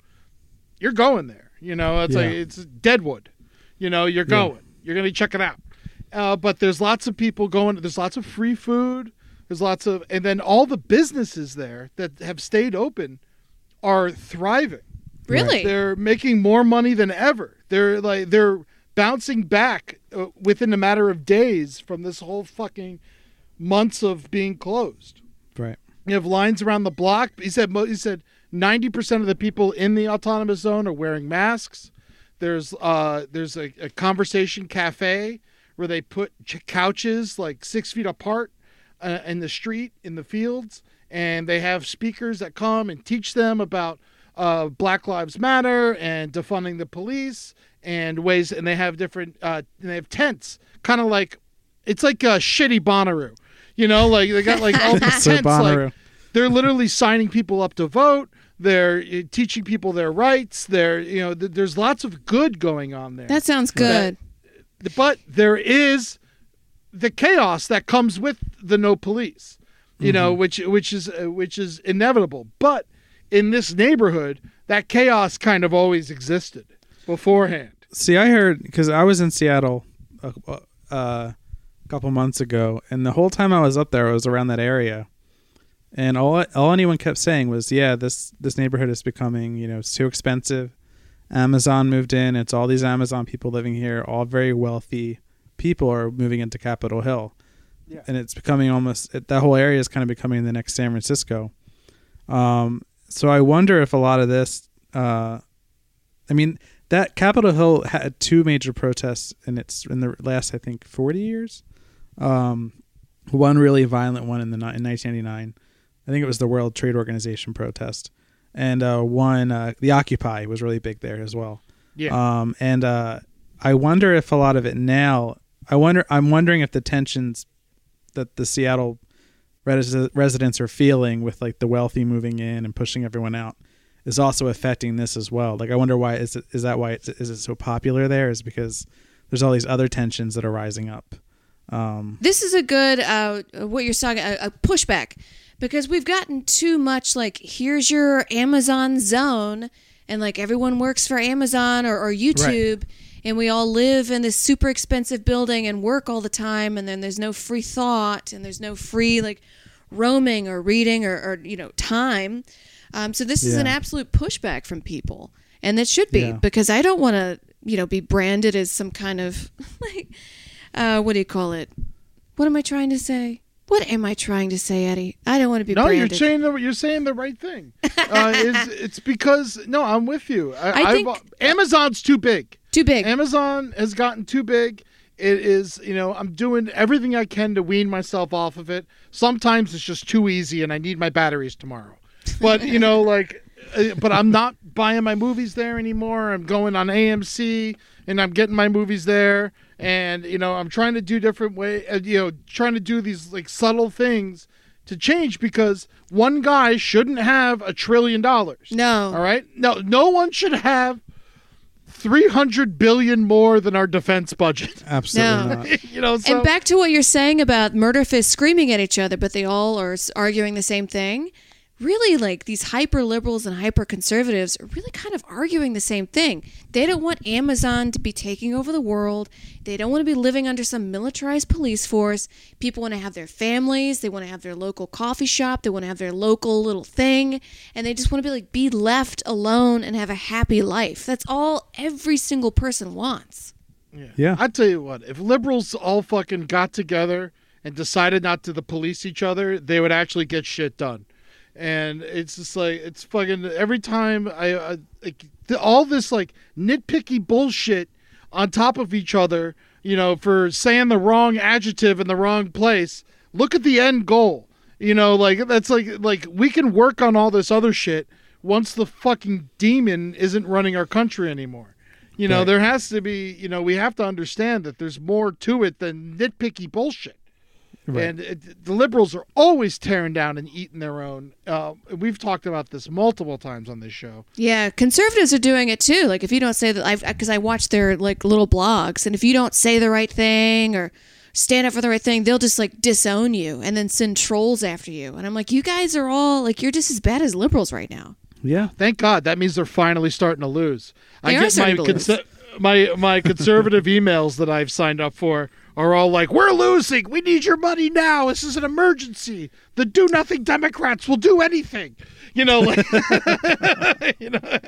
you're going there. You know, it's like it's Deadwood. You know, you're going. Yeah. You're going to check it out. But there's lots of people going. There's lots of free food. There's lots of, and then all the businesses there that have stayed open are thriving. Really? Right. They're making more money than ever. They're bouncing back within a matter of days from this whole fucking months of being closed. Right. You have lines around the block. He said 90% of the people in the autonomous zone are wearing masks. There's a conversation cafe where they put couches like 6 feet apart in the street, in the fields. And they have speakers that come and teach them about Black Lives Matter and defunding the police and ways. And they have different and they have tents, kind of like it's like a shitty Bonnaroo. You know, like they got like all these tents. Like, they're literally signing people up to vote. They're teaching people their rights. There's lots of good going on there. That sounds good. But there is the chaos that comes with the no police. You know, which is inevitable. But in this neighborhood, that chaos kind of always existed beforehand. See, I heard, because I was in Seattle. Couple months ago, and the whole time I was up there, I was around that area, and all anyone kept saying was, yeah, this neighborhood is becoming, you know, it's too expensive. Amazon moved in. It's all these Amazon people living here. All very wealthy people are moving into Capitol Hill. Yeah. And it's becoming that whole area is kind of becoming the next San Francisco. So I wonder if a lot of this, I mean, that Capitol Hill had two major protests in the last, I think, 40 years. One really violent one in 1999. I think it was the World Trade Organization protest, and one the Occupy was really big there as well. Yeah. I wonder if a lot of it now. I'm wondering if the tensions that the Seattle residents are feeling with like the wealthy moving in and pushing everyone out is also affecting this as well. Like, I wonder why is it so popular there? Is because there's all these other tensions that are rising up. This is a good what you're talking a pushback, because we've gotten too much like, here's your Amazon zone, and like everyone works for Amazon or YouTube, right. And we all live in this super expensive building and work all the time, and then there's no free thought and there's no free like roaming or reading or you know, time. So this is an absolute pushback from people, and it should be, because I don't want to, you know, be branded as some kind of like. What do you call it? What am I trying to say? What am I trying to say, Eddie? I don't want to be branded. You're saying the right thing. It's because, no, I'm with you. I think Amazon's too big. Too big. Amazon has gotten too big. It is, you know, I'm doing everything I can to wean myself off of it. Sometimes it's just too easy, and I need my batteries tomorrow. But, you know, like, but I'm not buying my movies there anymore. I'm going on AMC, and I'm getting my movies there. And, you know, I'm trying to do different way, you know, trying to do these like subtle things to change, because one guy shouldn't have $1 trillion. No. All right. No one should have 300 billion more than our defense budget. Absolutely not. You know, so. And back to what you're saying about Murderfist screaming at each other, but they all are arguing the same thing. really like these hyper liberals and hyper conservatives are really kind of arguing the same thing. They don't want Amazon to be taking over the world. They don't want to be living under some militarized police force. People want to have their families. They want to have their local coffee shop. They want to have their local little thing. And they just want to be like, be left alone and have a happy life. That's all every single person wants. Yeah. I tell you what, if liberals all fucking got together and decided not to police each other, they would actually get shit done. And it's just like, it's fucking, every time I like, all this like nitpicky bullshit on top of each other, you know, for saying the wrong adjective in the wrong place. Look at the end goal, you know, like that's like we can work on all this other shit once the fucking demon isn't running our country anymore. You know, there has to be, you know, we have to understand that there's more to it than nitpicky bullshit. Right. And the liberals are always tearing down and eating their own. We've talked about this multiple times on this show. Yeah, conservatives are doing it too. Like if you don't say that, because I watch their like little blogs, and if you don't say the right thing or stand up for the right thing, they'll just like disown you and then send trolls after you. And I'm like, you guys are all like, you're just as bad as liberals right now. Yeah, thank God. That means they're finally starting to lose. They I get my conservative emails that I've signed up for are all like, we're losing. We need your money now. This is an emergency. The do nothing Democrats will do anything. You know, like, you know.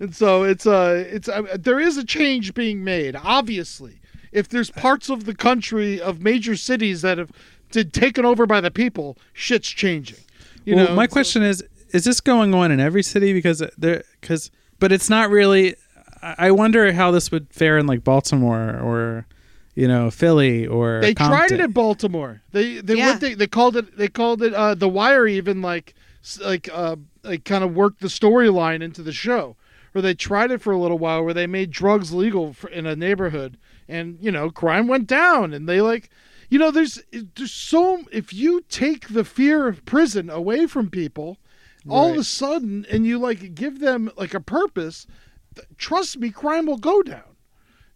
And so there is a change being made. Obviously, if there's parts of the country of major cities that have been taken over by the people, shit's changing. You know? My question is this going on in every city? But it's not really. I wonder how this would fare in like Baltimore or, you know, Philly or they Compton. Tried it in Baltimore. They called it The Wire even like kind of worked the storyline into the show, where they tried it for a little while, where they made drugs legal in a neighborhood, and you know, crime went down, and they like, you know, there's so, if you take the fear of prison away from people, all of a sudden, and you like give them like a purpose, trust me, crime will go down.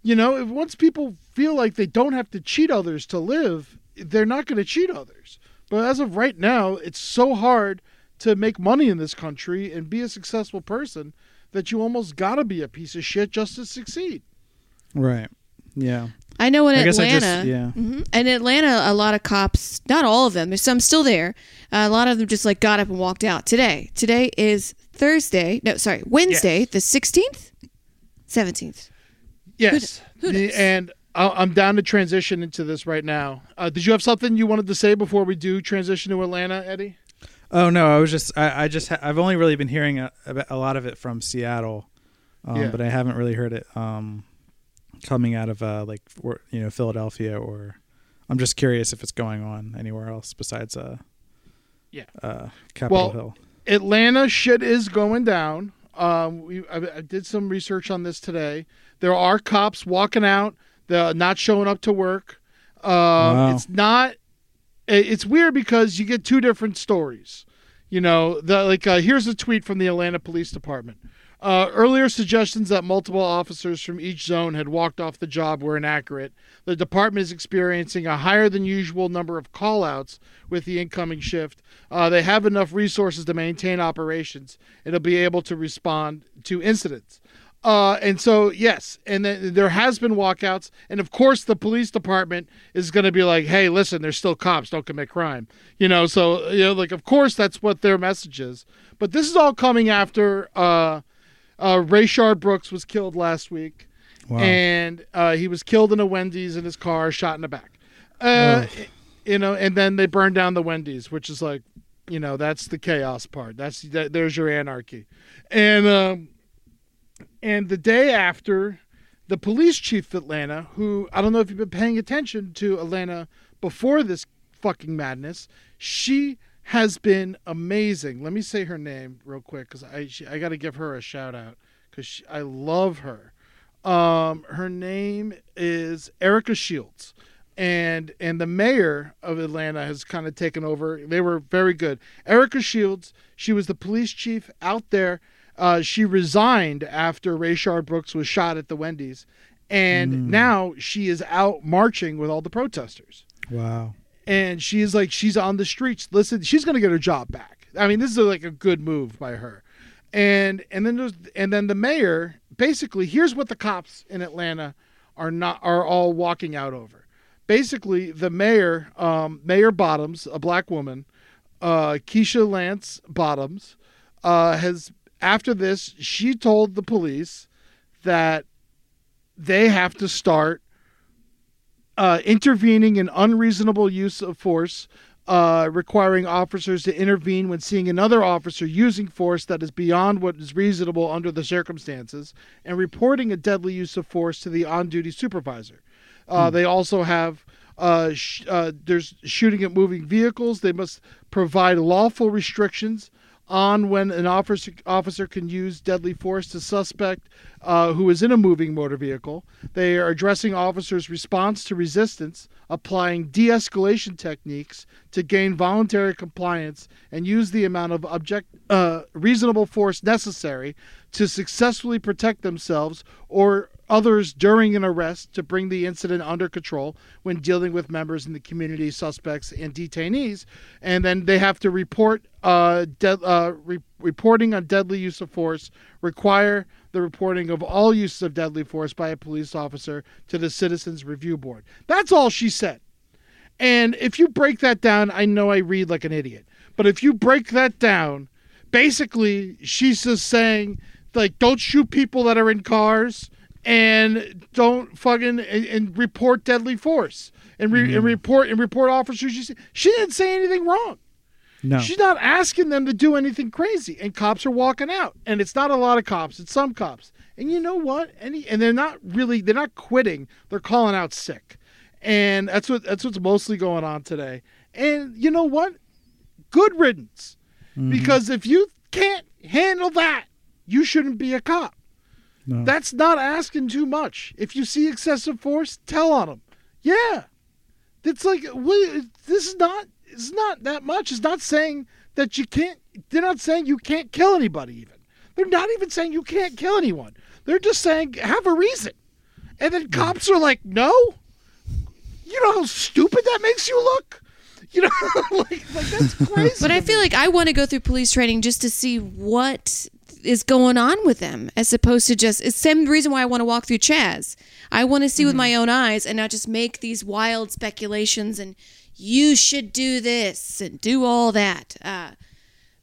You know, if once people feel like they don't have to cheat others to live, they're not going to cheat others. But as of right now, it's so hard to make money in this country and be a successful person that you almost got to be a piece of shit just to succeed. Right. Yeah. I know in Atlanta, in Atlanta, a lot of cops, not all of them, there's some still there. A lot of them just like got up and walked out today. Today is Wednesday, the 16th, 17th. Yes, who and I'm down to transition into this right now. Did you have something you wanted to say before we do transition to Atlanta, Eddie? Oh no, I was just I've only really been hearing a lot of it from Seattle, but I haven't really heard it coming out of Philadelphia. Or I'm just curious if it's going on anywhere else besides Capitol Hill. Atlanta shit is going down. I did some research on this today. There are cops walking out, they're not showing up to work. Wow. It's weird because you get two different stories. You know, here's a tweet from the Atlanta Police Department. Earlier suggestions that multiple officers from each zone had walked off the job were inaccurate. The department is experiencing a higher than usual number of callouts with the incoming shift. They have enough resources to maintain operations. It'll be able to respond to incidents. And so, yes, and there has been walkouts. And, of course, the police department is going to be like, hey, listen, there's still cops. Don't commit crime. You know, so, you know, like, of course, that's what their message is. But this is all coming after Rayshard Brooks was killed last week. Wow. And he was killed in a Wendy's in his car, shot in the back. You know, and then they burned down the Wendy's, which is like, you know, that's the chaos part. There's your anarchy. And the day after, the police chief of Atlanta, who I don't know if you've been paying attention to Atlanta before this fucking madness, she has been amazing. Let me say her name real quick because I got to give her a shout out because I love her. Her name is Erika Shields, and the mayor of Atlanta has kind of taken over. They were very good. Erika Shields, she was the police chief out there. She resigned after Rayshard Brooks was shot at the Wendy's, and now she is out marching with all the protesters. Wow. And she's on the streets. Listen, she's going to get her job back. I mean, this is like a good move by her. And then the mayor, basically, here's what the cops in Atlanta are all walking out over. Basically, the mayor, Mayor Bottoms, a black woman, Keisha Lance Bottoms, has, after this, she told the police that they have to start intervening in unreasonable use of force, requiring officers to intervene when seeing another officer using force that is beyond what is reasonable under the circumstances, and reporting a deadly use of force to the on-duty supervisor. They also have there's shooting at moving vehicles. They must provide lawful restrictions on when an officer can use deadly force to suspect who is in a moving motor vehicle. They are addressing officers' response to resistance, applying de-escalation techniques to gain voluntary compliance, and use the amount of reasonable force necessary to successfully protect themselves or others during an arrest to bring the incident under control when dealing with members in the community, suspects, and detainees. And then they have to report reporting on deadly use of force, require the reporting of all uses of deadly force by a police officer to the Citizens Review Board. That's all she said. And if you break that down, I know I read like an idiot, but if you break that down, basically she's just saying, like, don't shoot people that are in cars, and don't fucking and report deadly force, and, report officers. She didn't say anything wrong. No, she's not asking them to do anything crazy, and cops are walking out. And it's not a lot of cops; it's some cops. And you know what? And they're not quitting. They're calling out sick, and that's what's mostly going on today. And you know what? Good riddance, because if you can't handle that, you shouldn't be a cop. No. That's not asking too much. If you see excessive force, tell on them. Yeah. It's like, it's not that much. It's not saying that you can't, they're not saying you can't kill anybody even. They're not even saying you can't kill anyone. They're just saying, have a reason. And then cops are like, no? You know how stupid that makes you look? You know, like that's crazy. But I feel like I want to go through police training just to see what is going on with them, as opposed to just, it's the same reason why I want to walk through CHAZ. I want to see with my own eyes and not just make these wild speculations and you should do this and do all that,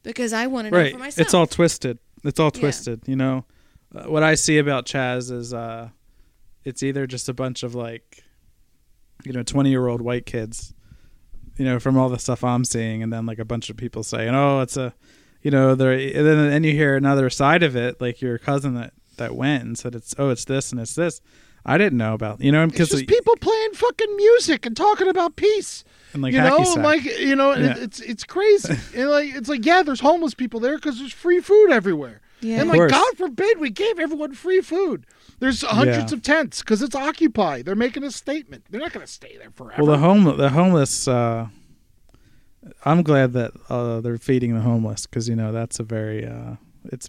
because I want to know for myself. It's all twisted. You know, what I see about CHAZ is it's either just a bunch of, like, you know, 20-year-old white kids, you know, from all the stuff I'm seeing, and then like a bunch of people saying, oh, it's a, you know, there, and then you hear another side of it, like your cousin that went and said, it's this and it's this. I didn't know about, you know, because people playing fucking music and talking about peace, and like, you know, sack. Like, you know, yeah. it's crazy. And like, it's like, yeah, there's homeless people there because there's free food everywhere. Yeah. And like, God forbid we gave everyone free food. There's hundreds of tents because it's Occupy. They're making a statement. They're not going to stay there forever. Well, the homeless. I'm glad that they're feeding the homeless, because, you know, that's a very it's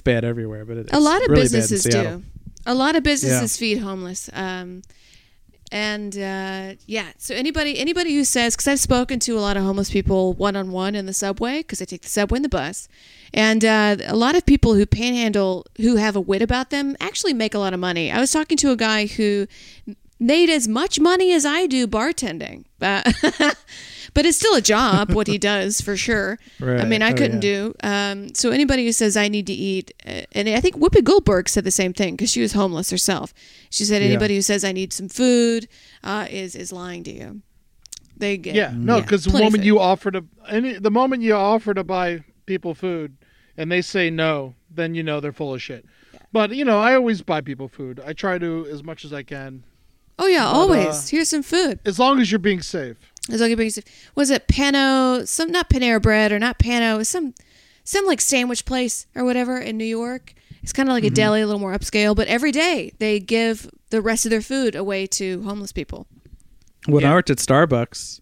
bad everywhere, but it's a lot of really businesses do. A lot of businesses feed homeless, So anybody who says, because I've spoken to a lot of homeless people one-on-one in the subway, because I take the subway and the bus, and a lot of people who panhandle, who have a wit about them, actually make a lot of money. I was talking to a guy who made as much money as I do bartending. But it's still a job, what he does, for sure. Right. I mean, I couldn't do. So anybody who says I need to eat, and I think Whoopi Goldberg said the same thing, because she was homeless herself. She said anybody who says I need some food is lying to you. They get because the moment you offer to buy people food and they say no, then you know they're full of shit. Yeah. But you know, I always buy people food. I try to as much as I can. Oh yeah, always. Here's some food. As long as you're being safe. Was it Pano? Not Panera Bread or not Pano. Some like sandwich place or whatever in New York. It's kind of like a deli, a little more upscale. But every day they give the rest of their food away to homeless people. When I worked at Starbucks,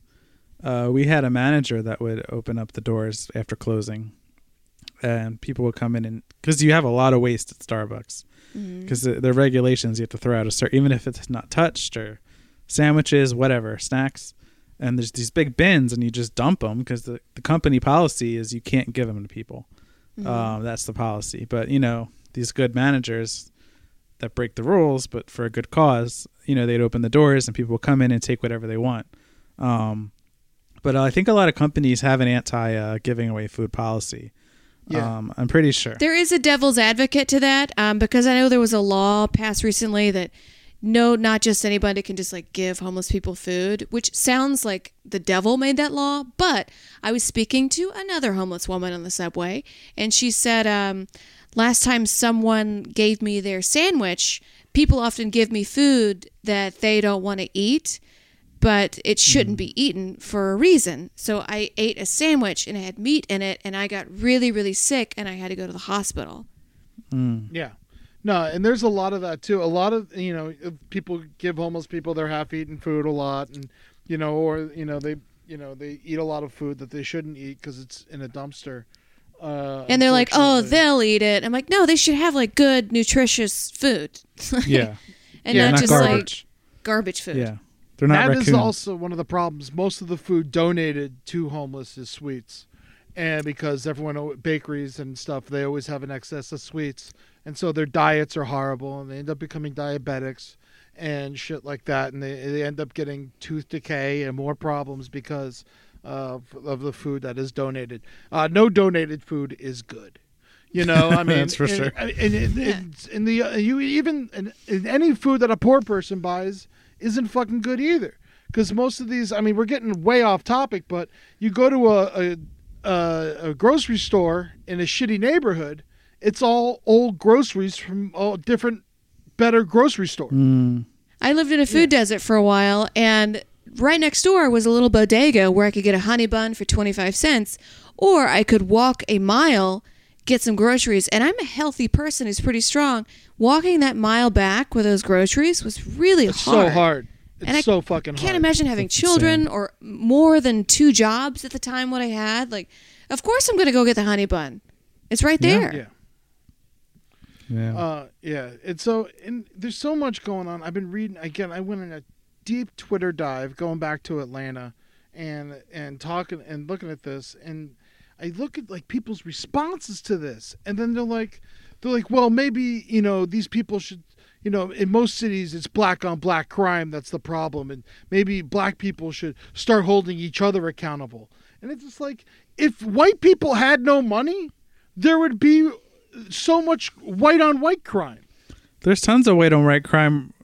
we had a manager that would open up the doors after closing, and people would come in, and because you have a lot of waste at Starbucks, because the regulations, you have to throw out even if it's not touched, or sandwiches, whatever, snacks. And there's these big bins, and you just dump them because the company policy is you can't give them to people. Mm-hmm. That's the policy. But, you know, these good managers that break the rules, but for a good cause, you know, they'd open the doors and people would come in and take whatever they want. But I think a lot of companies have an anti-giving away food policy. Yeah. I'm pretty sure. There is a devil's advocate to that because I know there was a law passed recently that not just anybody can just like give homeless people food, which sounds like the devil made that law. But I was speaking to another homeless woman on the subway, and she said, last time someone gave me their sandwich, people often give me food that they don't want to eat, but it shouldn't be eaten for a reason. So I ate a sandwich and it had meat in it, and I got really, really sick, and I had to go to the hospital. Mm. Yeah. No, and there's a lot of that too. A lot of, you know, people give homeless people their half-eaten food a lot, and you know, or you know, they eat a lot of food that they shouldn't eat because it's in a dumpster. And they're like, "Oh, they'll eat it." I'm like, "No, they should have like good, nutritious food." Yeah, and not just garbage. Like garbage food. Yeah, they're not. That is also one of the problems. Most of the food donated to homeless is sweets, and because everyone bakeries and stuff, they always have an excess of sweets. And so their diets are horrible, and they end up becoming diabetics and shit like that. And they end up getting tooth decay and more problems because of the food that is donated. No donated food is good. You know, I mean, that's for sure. And any food that a poor person buys isn't fucking good either. Because most of these, I mean, we're getting way off topic, but you go to a grocery store in a shitty neighborhood, it's all old groceries from all different, better grocery stores. Mm. I lived in a food desert for a while, and right next door was a little bodega where I could get a honey bun for 25 cents, or I could walk a mile, get some groceries. And I'm a healthy person who's pretty strong. Walking that mile back with those groceries was really hard. So hard. It's so fucking hard. I can't imagine having children or more than 2 jobs at the time what I had. Like, of course I'm going to go get the honey bun. It's right there. Yeah. Yeah. And so, there's so much going on. I've been reading again. I went on a deep Twitter dive going back to Atlanta, and talking and looking at this. And I look at like people's responses to this, and then they're like, well, maybe you know these people should, you know, in most cities it's black on black crime that's the problem, and maybe black people should start holding each other accountable. And it's just like, if white people had no money, there would be so much white on white crime. There's tons of white on white crime.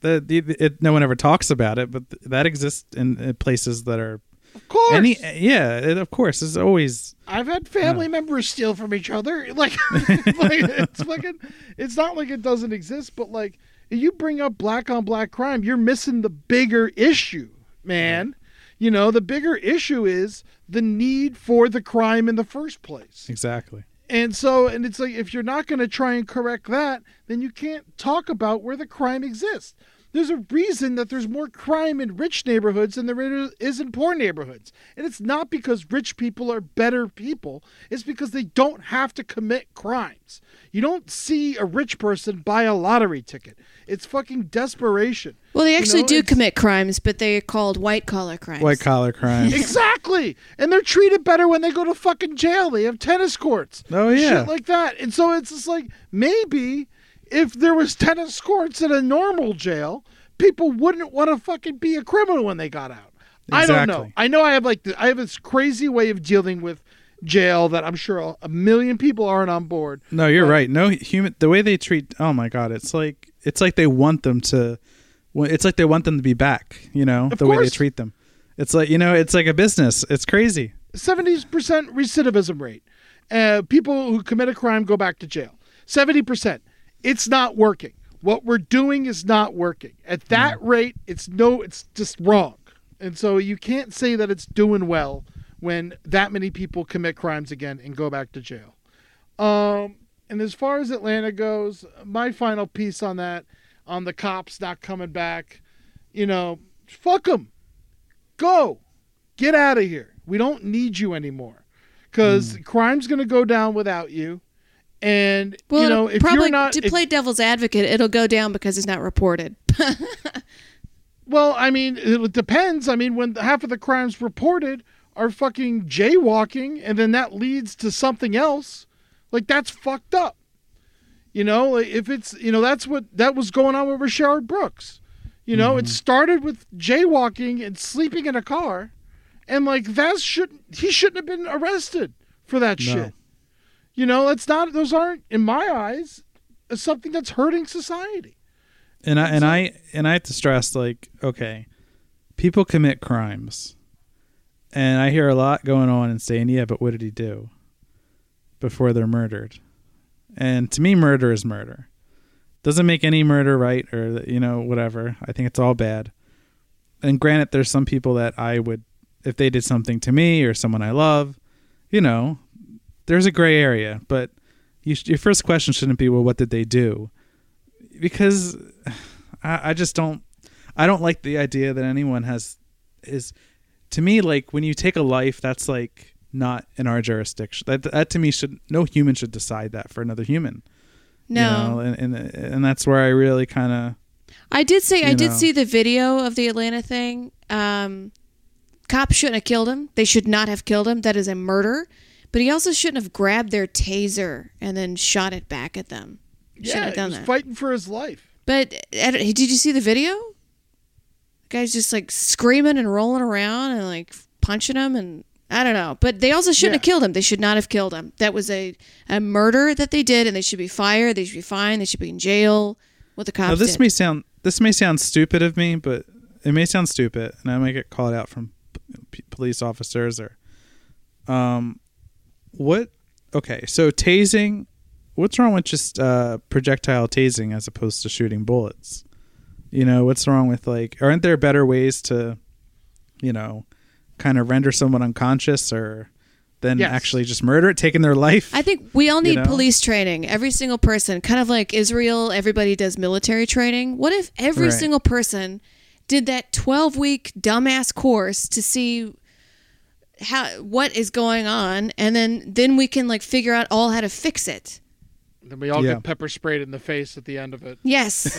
No one ever talks about it, but that exists in places that are. Of course. Of course. There's always. I've had family members steal from each other. Like, it's fucking. It's not like it doesn't exist, but like you bring up black on black crime, you're missing the bigger issue, man. Yeah. You know, the bigger issue is the need for the crime in the first place. Exactly. And so, and it's like, if you're not going to try and correct that, then you can't talk about where the crime exists. There's a reason that there's more crime in rich neighborhoods than there is in poor neighborhoods. And it's not because rich people are better people. It's because they don't have to commit crimes. You don't see a rich person buy a lottery ticket. It's fucking desperation. Well, they actually do commit crimes, but they're called white-collar crimes. White-collar crimes. Exactly. And they're treated better when they go to fucking jail. They have tennis courts. Oh, yeah. Shit like that. And so it's just like, maybe if there was tennis courts in a normal jail, people wouldn't want to fucking be a criminal when they got out. Exactly. I don't know. I know I have I have this crazy way of dealing with jail that I'm sure a million people aren't on board. No, you're right. No human. The way they treat. Oh my God, it's like they want them to. It's like they want them to be back. You know, the way they treat them. It's like, you know, it's like a business. It's crazy. 70% recidivism rate. People who commit a crime go back to jail. 70%. It's not working. What we're doing is not working. At that rate, it's just wrong. And so you can't say that it's doing well when that many people commit crimes again and go back to jail. And as far as Atlanta goes, my final piece on that, on the cops not coming back, you know, fuck them. Go. Get out of here. We don't need you anymore because crime's going to go down without you. And, well, you know, if you're not... to play devil's advocate, it'll go down because it's not reported. Well, I mean, it depends. I mean, when half of the crimes reported are fucking jaywalking, and then that leads to something else, like, that's fucked up. You know, if it's, you know, that's what that was going on with Rayshard Brooks. You know, it started with jaywalking and sleeping in a car, and like he shouldn't have been arrested for that shit. You know, that's not, those aren't, in my eyes, something that's hurting society. And I have to stress, like, okay, people commit crimes. And I hear a lot going on and saying, yeah, but what did he do before they're murdered? And to me, murder is murder. Doesn't make any murder right or, you know, whatever. I think it's all bad. And granted, there's some people that I would, if they did something to me or someone I love, you know, there's a gray area. But your first question shouldn't be, well, what did they do? Because I just don't, I don't like the idea that anyone has, is... To me, like, when you take a life, that's, like, not in our jurisdiction. That to me, should, no human should decide that for another human. No. You know? And that's where I really kind of... I did see the video of the Atlanta thing. Cops shouldn't have killed him. They should not have killed him. That is a murder. But he also shouldn't have grabbed their taser and then shot it back at them. He was fighting for his life. But did you see the video? Guys just like screaming and rolling around and like punching him, and I don't know, but they also shouldn't have killed him. They should not have killed him. That was a murder that they did, and they should be fired. They should be fined. They should be in jail. What the cops did. This may sound stupid of me, but it may sound stupid, and I may get called out from police officers or what? Okay, so tasing. What's wrong with just projectile tasing as opposed to shooting bullets? You know, what's wrong with, like, aren't there better ways to, you know, kind of render someone unconscious or then actually just murder it, taking their life? I think we all need police training. Every single person, kind of like Israel, everybody does military training. What if every single person did that 12-week dumbass course to see what is going on, and then we can, like, figure out all how to fix it? Then we all get pepper sprayed in the face at the end of it. Yes.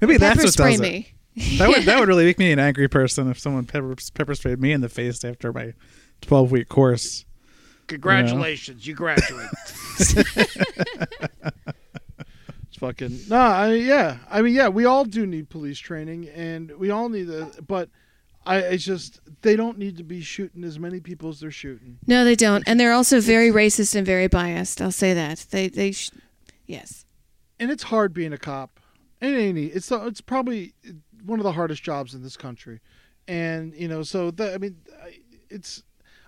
Maybe that's what does me. It. That would really make me an angry person if someone pepper sprayed me in the face after my 12-week course. Congratulations, you graduate. It's fucking no. I mean, we all do need police training, and we all need it, but. It's just, they don't need to be shooting as many people as they're shooting. No, they don't. And they're also very racist and very biased. I'll say that. Yes. And it's hard being a cop. It ain't easy. It's probably one of the hardest jobs in this country. And, you know, so,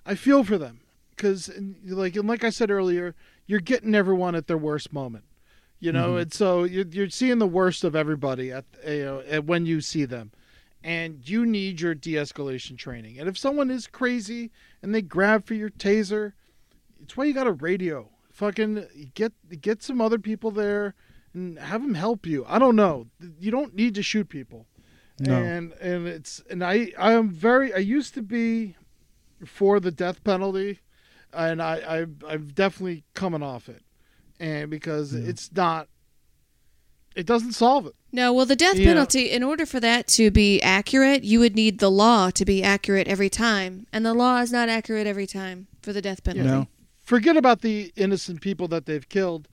I feel for them. Because, like I said earlier, you're getting everyone at their worst moment. You know, and so you're seeing the worst of everybody when you see them. And you need your de-escalation training. And if someone is crazy and they grab for your taser, it's why you got a radio. Fucking get some other people there and have them help you. I don't know. You don't need to shoot people. No. And I used to be for the death penalty, and I'm definitely coming off it, and because it's not. It doesn't solve it. No, well, the death penalty, in order for that to be accurate, you would need the law to be accurate every time. And the law is not accurate every time for the death penalty. You know, forget about the innocent people that they've killed.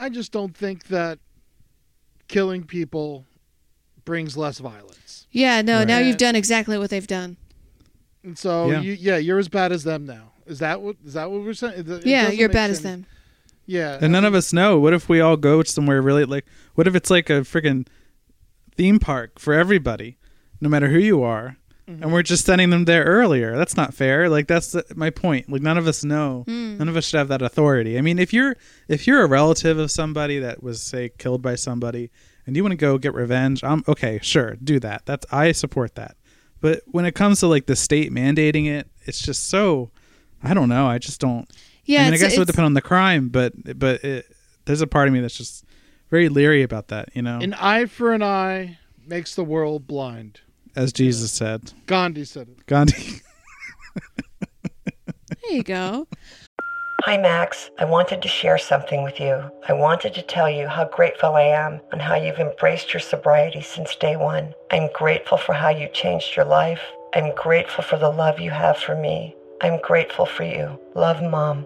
I just don't think that killing people brings less violence. Yeah, no, now you've done exactly what they've done. And so, you're as bad as them now. Is that what we're saying? You're bad as them. Yeah. And none of us know. What if we all go somewhere really, like, what if it's like a freaking theme park for everybody, no matter who you are, and we're just sending them there earlier? That's not fair. Like, that's my point. Like, none of us know. None of us should have that authority. I mean, if you're a relative of somebody that was, say, killed by somebody and you want to go get revenge, I'm okay, sure, do that. I support that. But when it comes to, like, the state mandating it, it's just so, I don't know. I just don't. Yeah, I mean, I guess it would depend on the crime, but there's a part of me that's just very leery about that, you know? An eye for an eye makes the world blind. As Jesus said. Gandhi said it. There you go. Hi, Max. I wanted to share something with you. I wanted to tell you how grateful I am and how you've embraced your sobriety since day one. I'm grateful for how you changed your life. I'm grateful for the love you have for me. I'm grateful for you. Love, Mom.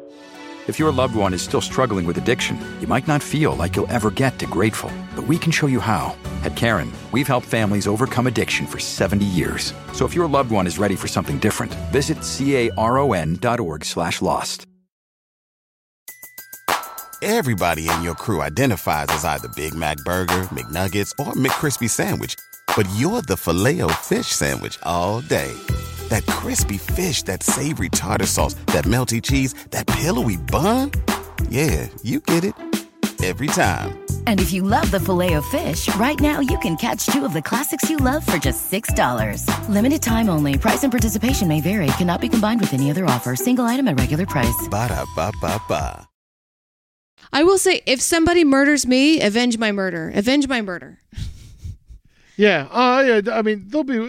If your loved one is still struggling with addiction, you might not feel like you'll ever get to grateful, but we can show you how. At Caron, we've helped families overcome addiction for 70 years. So if your loved one is ready for something different, visit caron.org/lost. Everybody in your crew identifies as either Big Mac Burger, McNuggets, or McCrispy Sandwich, but you're the Filet-O-Fish Sandwich all day. That crispy fish, that savory tartar sauce, that melty cheese, that pillowy bun. Yeah, you get it. Every time. And if you love the Filet-O-Fish, right now you can catch two of the classics you love for just $6. Limited time only. Price and participation may vary. Cannot be combined with any other offer. Single item at regular price. Ba-da-ba-ba-ba. I will say, if somebody murders me, avenge my murder. Avenge my murder. Yeah. I mean, they'll be,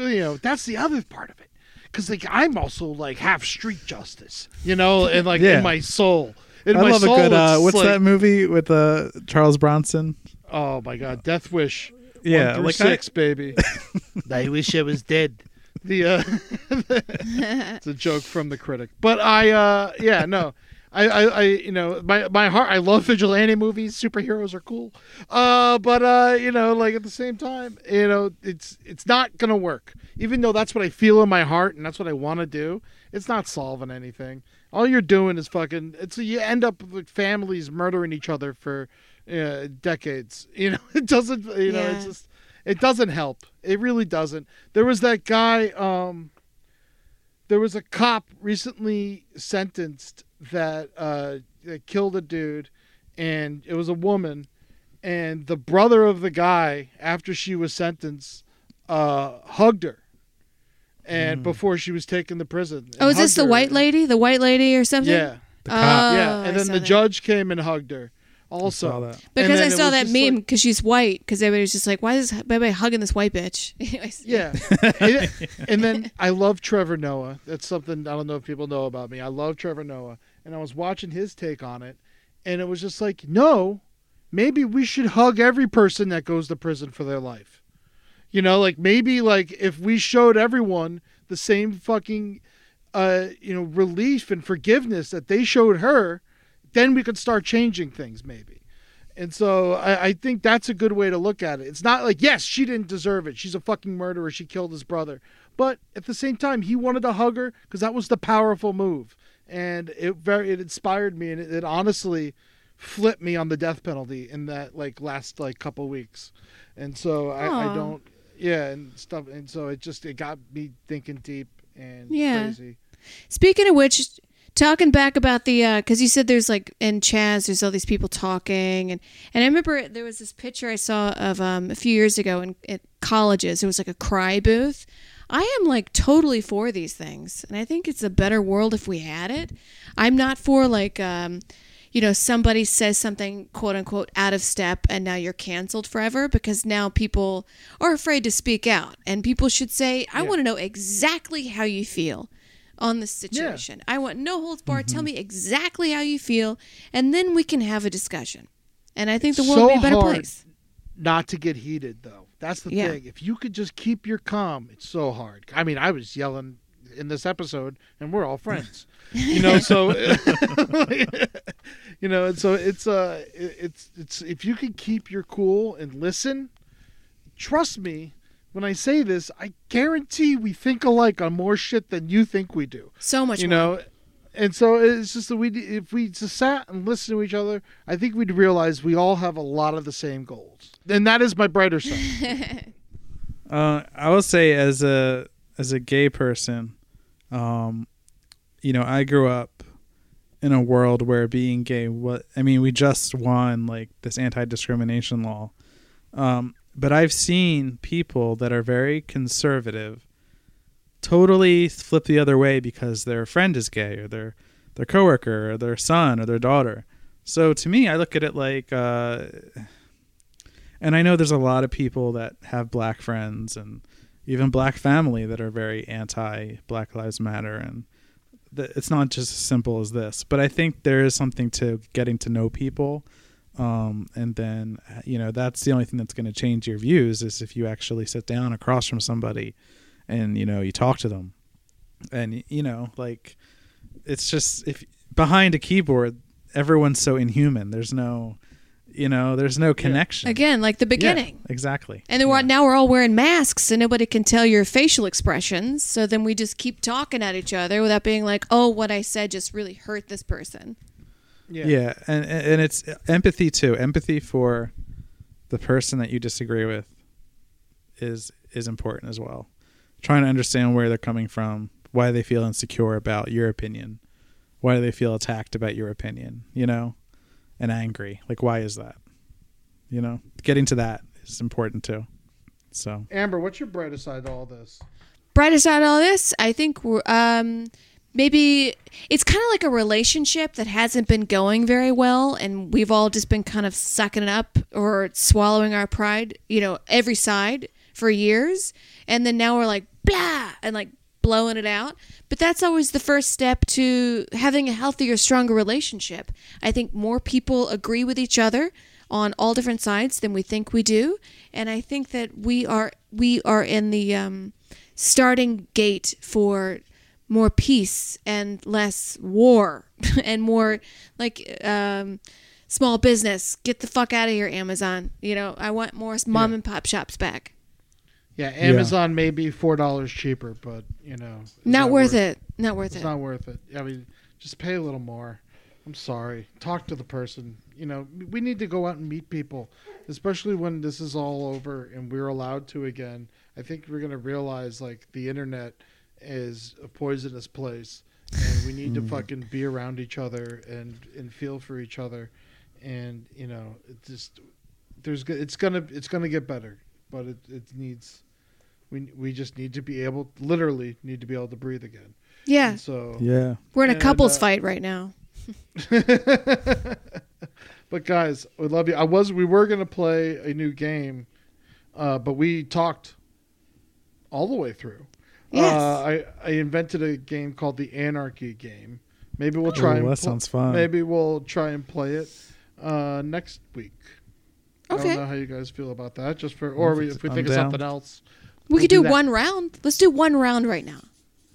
that's the other part of it. Because I'm also half street justice, and in my soul. I love a good, what's that movie with Charles Bronson? Oh, my God. Death Wish. Yeah. 1 through 6, baby. I wish I was dead. It's a joke from The Critic. But my heart, I love vigilante movies. Superheroes are cool. But at the same time, it's not going to work. Even though that's what I feel in my heart and that's what I want to do, it's not solving anything. All you're doing is you end up with families murdering each other for decades. It doesn't, it's just, it doesn't help. It really doesn't. There was that guy, there was a cop recently sentenced that killed a dude, and it was a woman, and the brother of the guy, after she was sentenced, hugged her, and before she was taken to prison. Oh, is this the white lady? The white lady or something? Yeah. The cop. Yeah, and then the judge came and hugged her also. Because I saw that meme, because she's white, because everybody was just like, why is everybody hugging this white bitch? Anyways. Yeah. And then I love Trevor Noah. That's something I don't know if people know about me. I love Trevor Noah. And I was watching his take on it, and it was just like, no, maybe we should hug every person that goes to prison for their life. Maybe if we showed everyone the same fucking, relief and forgiveness that they showed her, then we could start changing things maybe. And so I think that's a good way to look at it. It's not like, yes, she didn't deserve it. She's a fucking murderer. She killed his brother. But at the same time, he wanted to hug her because that was the powerful move. And it inspired me, and it honestly flipped me on the death penalty in that last couple weeks, and so I don't, and stuff, and so it got me thinking deep and crazy. Speaking of which, talking back about the because you said there's in CHAZ there's all these people talking, and I remember there was this picture I saw of a few years ago at colleges. It was a cry booth. I am totally for these things, and I think it's a better world if we had it. I'm not for somebody says something quote unquote out of step and now you're canceled forever, because now people are afraid to speak out, and people should say, I want to know exactly how you feel on this situation. Yeah. I want no holds barred. Mm-hmm. Tell me exactly how you feel, and then we can have a discussion. And I think the world would be a better place. Not to get heated though. That's the thing. If you could just keep your calm, it's so hard. I mean, I was yelling in this episode, and we're all friends, So, and so it's if you could keep your cool and listen. Trust me when I say this. I guarantee we think alike on more shit than you think we do. So much, more. And so it's just that if we just sat and listened to each other, I think we'd realize we all have a lot of the same goals. And that is my brighter side. I will say, as a gay person, I grew up in a world where being gay, we just won this anti-discrimination law. But I've seen people that are very conservative totally flip the other way because their friend is gay, or their coworker, or their son, or their daughter. So to me, I look at it and I know there's a lot of people that have black friends and even black family that are very anti Black Lives Matter and it's not just as simple as this, but I think there is something to getting to know people. And then, you know, that's the only thing that's going to change your views is if you actually sit down across from somebody and, you know, you talk to them and, you know, like it's just if behind a keyboard, everyone's so inhuman. There's no, you know, there's no connection. Yeah. Again, like the beginning. Yeah, exactly. And then now we're all wearing masks and nobody can tell your facial expressions. So then we just keep talking at each other without being like, oh, what I said just really hurt this person. Yeah. Yeah. And it's empathy too. Empathy for the person that you disagree with is important as well. Trying to understand where they're coming from, why they feel insecure about your opinion, why do they feel attacked about your opinion, you know? And angry, like why is that, you know? Getting to that is important too. So Amber, what's your brightest side to all this? I think maybe it's kind of like a relationship that hasn't been going very well and we've all just been kind of sucking it up or swallowing our pride, you know, every side for years, and then now we're like blah and like blowing it out. But that's always the first step to having a healthier, stronger relationship. I think more people agree with each other on all different sides than we think we do. And I think that we are in the starting gate for more peace and less war and more like small business. Get the fuck out of here, Amazon. You know, I want more mom and pop shops back. Yeah, Amazon may be $4 cheaper, but, you know. Not worth it. I mean, just pay a little more. I'm sorry. Talk to the person. You know, we need to go out and meet people, especially when this is all over and we're allowed to again. I think we're going to realize, like, the internet is a poisonous place, and we need to fucking be around each other and feel for each other. And, you know, it just it's gonna get better. But it needs, we just need to be able, literally need to be able to breathe again. Yeah. And so yeah, we're in a couples fight right now. But guys, we love you. We were gonna play a new game, but we talked all the way through. Yes. I invented a game called the Anarchy Game. Maybe we'll try. That sounds fun. Maybe we'll try and play it next week. Okay. I don't know how you guys feel about that. Just for, or if we think of something else, we could do one round. Let's do one round right now.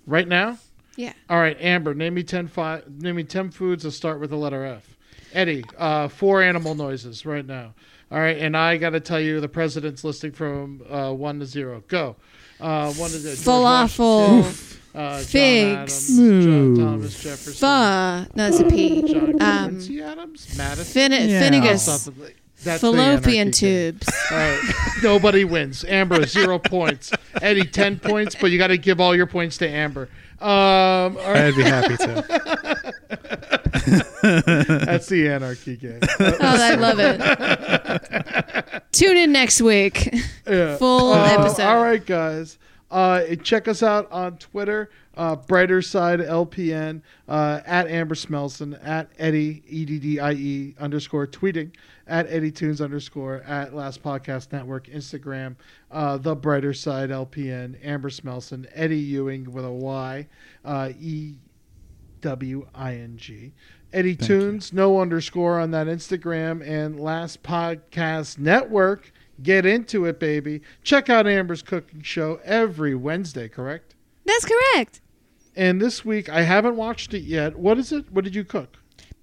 Right now? Yeah. All right, Amber, name me 10 foods that start with the letter F. Eddie, 4 animal noises right now. All right, and I got to tell you the president's listing from 1 to 0. Go. 1 to 0. Falafel. Figs. John Adams, John Thomas Jefferson. No, it's a P. John Quincy Adams. Madison. Finnegas. Yeah. That's fallopian tubes. All right. Nobody wins. Amber, 0 points. Eddie, 10 points, but you got to give all your points to Amber. Right. I'd be happy to. That's the Anarchy Game. Oh, I love it. Tune in next week. Yeah. Full episode. All right, guys. Check us out on Twitter, Brighter Side LPN, at Amber Smelson, at Eddie, EDDIE _ tweeting, at Eddie Toons _ at Last Podcast Network, Instagram, The Brighter Side LPN, Amber Smelson, Eddie Ewing with a Y, EWING. Eddie Toons, no _ on that Instagram, and Last Podcast Network. Get into it, baby. Check out Amber's cooking show every Wednesday, correct? That's correct. And this week, I haven't watched it yet. What is it? What did you cook?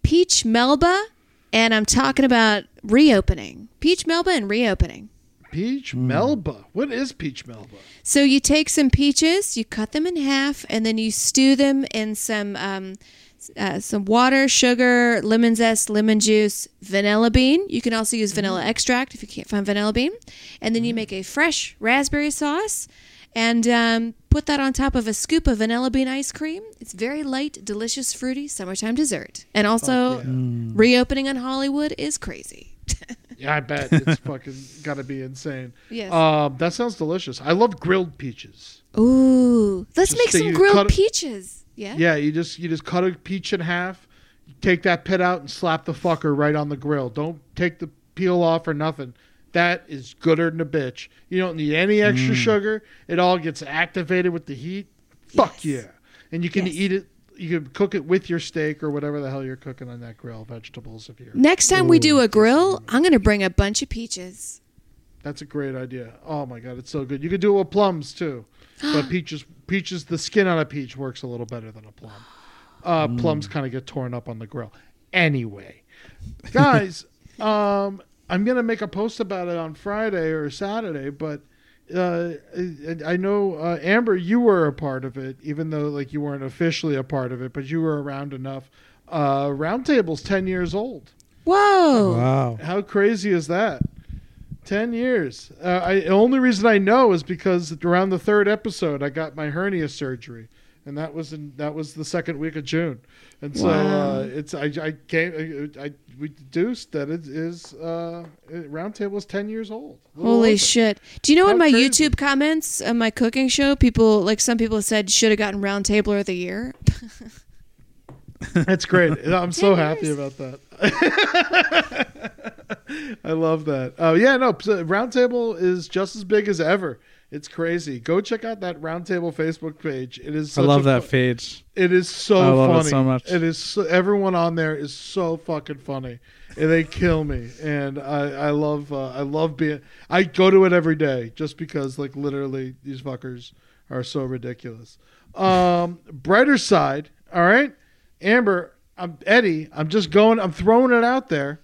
Peach Melba, and I'm talking about reopening. Peach Melba and reopening. Peach Melba. What is Peach Melba? So you take some peaches, you cut them in half, and then you stew them in some water, sugar, lemon zest, lemon juice, vanilla bean. You can also use vanilla extract if you can't find vanilla bean. And then you make a fresh raspberry sauce and put that on top of a scoop of vanilla bean ice cream. It's very light, delicious, fruity, summertime dessert. And also reopening on Hollywood is crazy. Yeah, I bet. It's fucking got to be insane. Yes. That sounds delicious. I love grilled peaches. Ooh, let's make some grilled peaches. Yeah. Yeah, you just cut a peach in half, take that pit out and slap the fucker right on the grill. Don't take the peel off or nothing. That is gooder than a bitch. You don't need any extra sugar. It all gets activated with the heat. Fuck yeah. And you can eat it You could cook it with your steak or whatever the hell you're cooking on that grill. Vegetables, if you're. Next time we do a grill, I'm going to bring a bunch of peaches. That's a great idea. Oh my God, it's so good. You could do it with plums too, but peaches. The skin on a peach works a little better than a plum. Plums kind of get torn up on the grill. Anyway, guys, I'm going to make a post about it on Friday or Saturday, but. I know, Amber, you were a part of it, even though like you weren't officially a part of it, but you were around enough. Roundtable's 10 years old. Whoa. Wow. How crazy is that? 10 years. The only reason I know is because around the third episode, I got my hernia surgery. And that was the second week of June, and so I deduced that it is Roundtable is 10 years old. Holy shit! Do you know in my YouTube comments on my cooking show, some people said should have gotten Roundtable of the year. That's great. I'm so happy about that. I love that. Oh yeah, no, Roundtable is just as big as ever. It's crazy. Go check out that Roundtable Facebook page. It is. I love that page. It is so funny. I love it so much. It is. Everyone on there is so fucking funny, and they kill me. And I love being. I go to it every day just because, like, literally, these fuckers are so ridiculous. Brighter Side. All right, Amber. Eddie. I'm just going. I'm throwing it out there.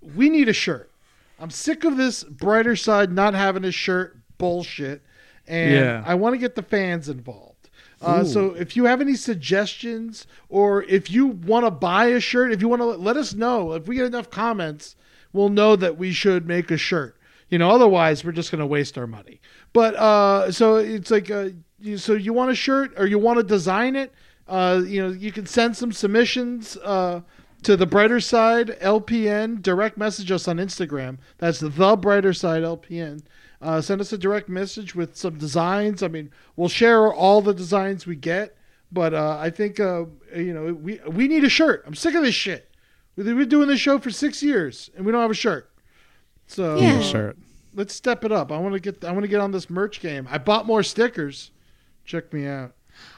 We need a shirt. I'm sick of this Brighter Side not having a shirt bullshit, and I want to get the fans involved. So if you have any suggestions, or if you want to buy a shirt, if you want to let us know, if we get enough comments, we'll know that we should make a shirt. Otherwise we're just going to waste our money. But so it's like, so you want a shirt or you want to design it, you can send some submissions to the Brighter Side LPN. Direct message us on Instagram. That's the Brighter Side LPN. Send us a direct message with some designs. I mean, we'll share all the designs we get, but I think we need a shirt. I'm sick of this shit. We've been doing this show for 6 years and we don't have a shirt. So let's step it up. I want to get on this merch game. I bought more stickers. Check me out.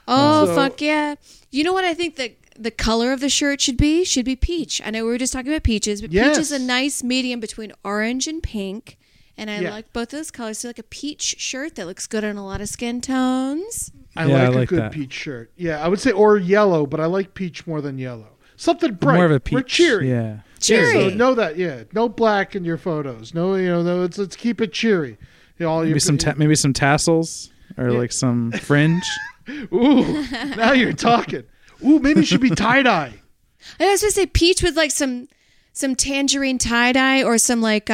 Oh, fuck yeah. You know what I think that the color of the shirt should be peach. I know we were just talking about peaches, but peach is a nice medium between orange and pink. And I like both those colors. So like a peach shirt that looks good on a lot of skin tones. I like a good peach shirt. Yeah, I would say, or yellow, but I like peach more than yellow. Something bright. More of a peach. We're cheery. Yeah. Cheery. Yeah, so know that. Yeah. No black in your photos. No, no, let's keep it cheery. Maybe some tassels or like some fringe. Ooh, now you're talking. Ooh, maybe it should be tie dye. I was going to say peach with like some tangerine tie dye or some like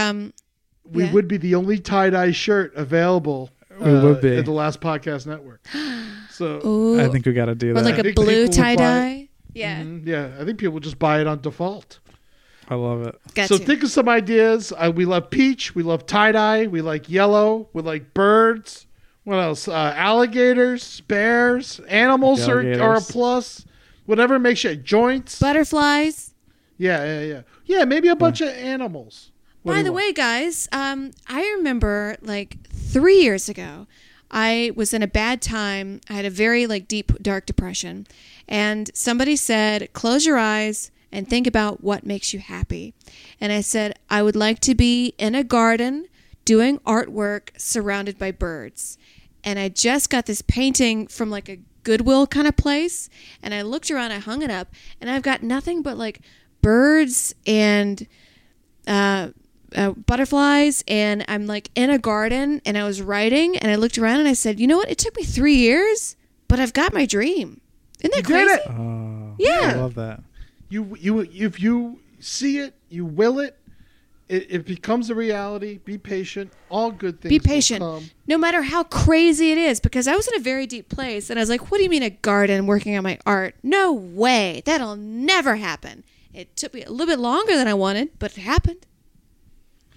We would be the only tie-dye shirt available at the Last Podcast Network. So ooh. I think we got to do that. Or like a blue tie-dye? Yeah. Mm-hmm, yeah. I think people just buy it on default. I love it. Think of some ideas. We love peach. We love tie-dye. We like yellow. We like birds. What else? Alligators, bears, animals are a plus. Whatever makes you joints. Butterflies. Yeah. Yeah, maybe a bunch of animals. By the way, guys, I remember like 3 years ago, I was in a bad time. I had a very like deep, dark depression. And somebody said, close your eyes and think about what makes you happy. And I said, I would like to be in a garden doing artwork surrounded by birds. And I just got this painting from like a Goodwill kind of place. And I looked around, I hung it up, and I've got nothing but like birds and butterflies, and I'm like in a garden, and I was writing, and I looked around, and I said, you know what? It took me 3 years, but I've got my dream. Isn't that crazy? I love that. You if you see it, you will it. It becomes a reality. Be patient. All good things. Be patient, will come. No matter how crazy it is. Because I was in a very deep place, and I was like, "What do you mean a garden working on my art? No way. That'll never happen." It took me a little bit longer than I wanted, but it happened.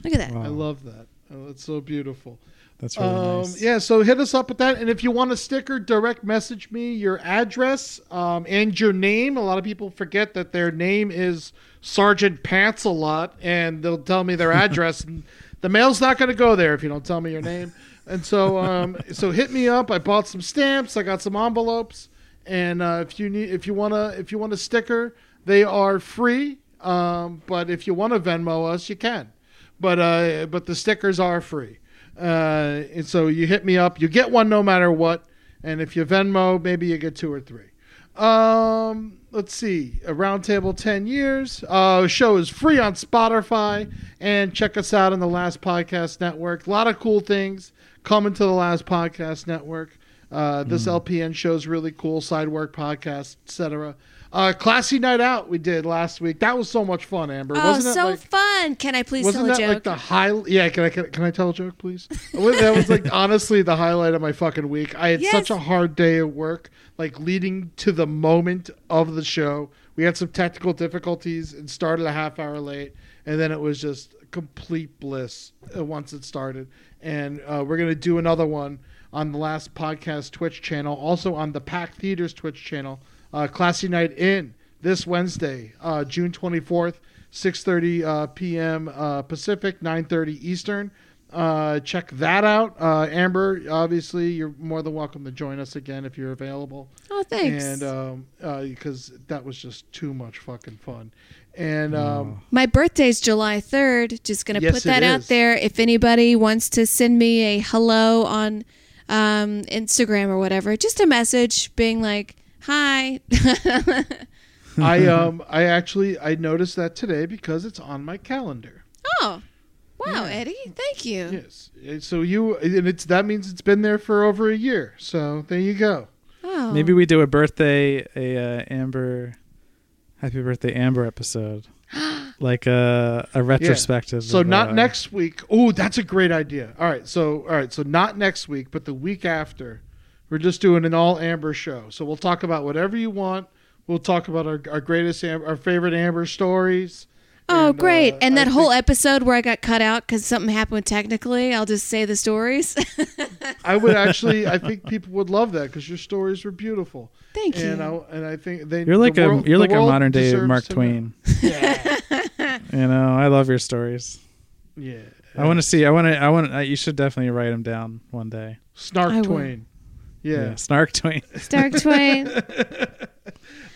Look at that. Wow. I love that. Oh, it's so beautiful. That's really nice. Yeah, so hit us up with that. And if you want a sticker, direct message me your address and your name. A lot of people forget that their name is Sergeant Pants-a-Lot, and they'll tell me their address. And the mail's not going to go there if you don't tell me your name. And so hit me up. I bought some stamps. I got some envelopes. And if you want a sticker, they are free. But if you want to Venmo us, you can. But the stickers are free. And so you hit me up. You get one no matter what. And if you Venmo, maybe you get two or three. Let's see. A Roundtable 10 years. Show is free on Spotify. And check us out on the Last Podcast Network. A lot of cool things coming to the Last Podcast Network. This LPN show is really cool. Sidework podcast, etc. Classy Night Out we did last week. That was so much fun, Amber. Oh, wasn't so fun. Can I please tell a joke? Like the yeah, can I tell a joke, please? That was like honestly the highlight of my fucking week. I had such a hard day at work, like leading to the moment of the show. We had some technical difficulties and started a half hour late, and then it was just complete bliss once it started. And we're going to do another one on the Last Podcast Twitch channel, also on the Pack Theater's Twitch channel. Classy Night In this Wednesday, June 24th, 6:30 p.m. Pacific, 9:30 Eastern. Check that out. Amber, obviously, you're more than welcome to join us again if you're available. Oh, thanks. And because that was just too much fucking fun. And my birthday's July 3rd. Just going to put that out there. If anybody wants to send me a hello on Instagram or whatever, just a message being like, hi. I noticed that today because it's on my calendar. Oh, wow, yeah. Eddie, thank you. Yes, so that means it's been there for over a year. So there you go. Oh, maybe we do a Amber, happy birthday Amber episode, like a retrospective. Yeah. So not next week. Oh, that's a great idea. All right, so not next week, but the week after. We're just doing an all Amber show. So we'll talk about whatever you want. We'll talk about our greatest, our favorite Amber stories. Oh, and, great. And that whole episode where I got cut out because something happened technically, I'll just say the stories. I think people would love that because your stories were beautiful. Thank you. And I think you're like a modern day Mark Twain. Yeah. I love your stories. Yeah. You should definitely write them down one day. Snark Twain. Yeah, Snark Twain. Snark Twain.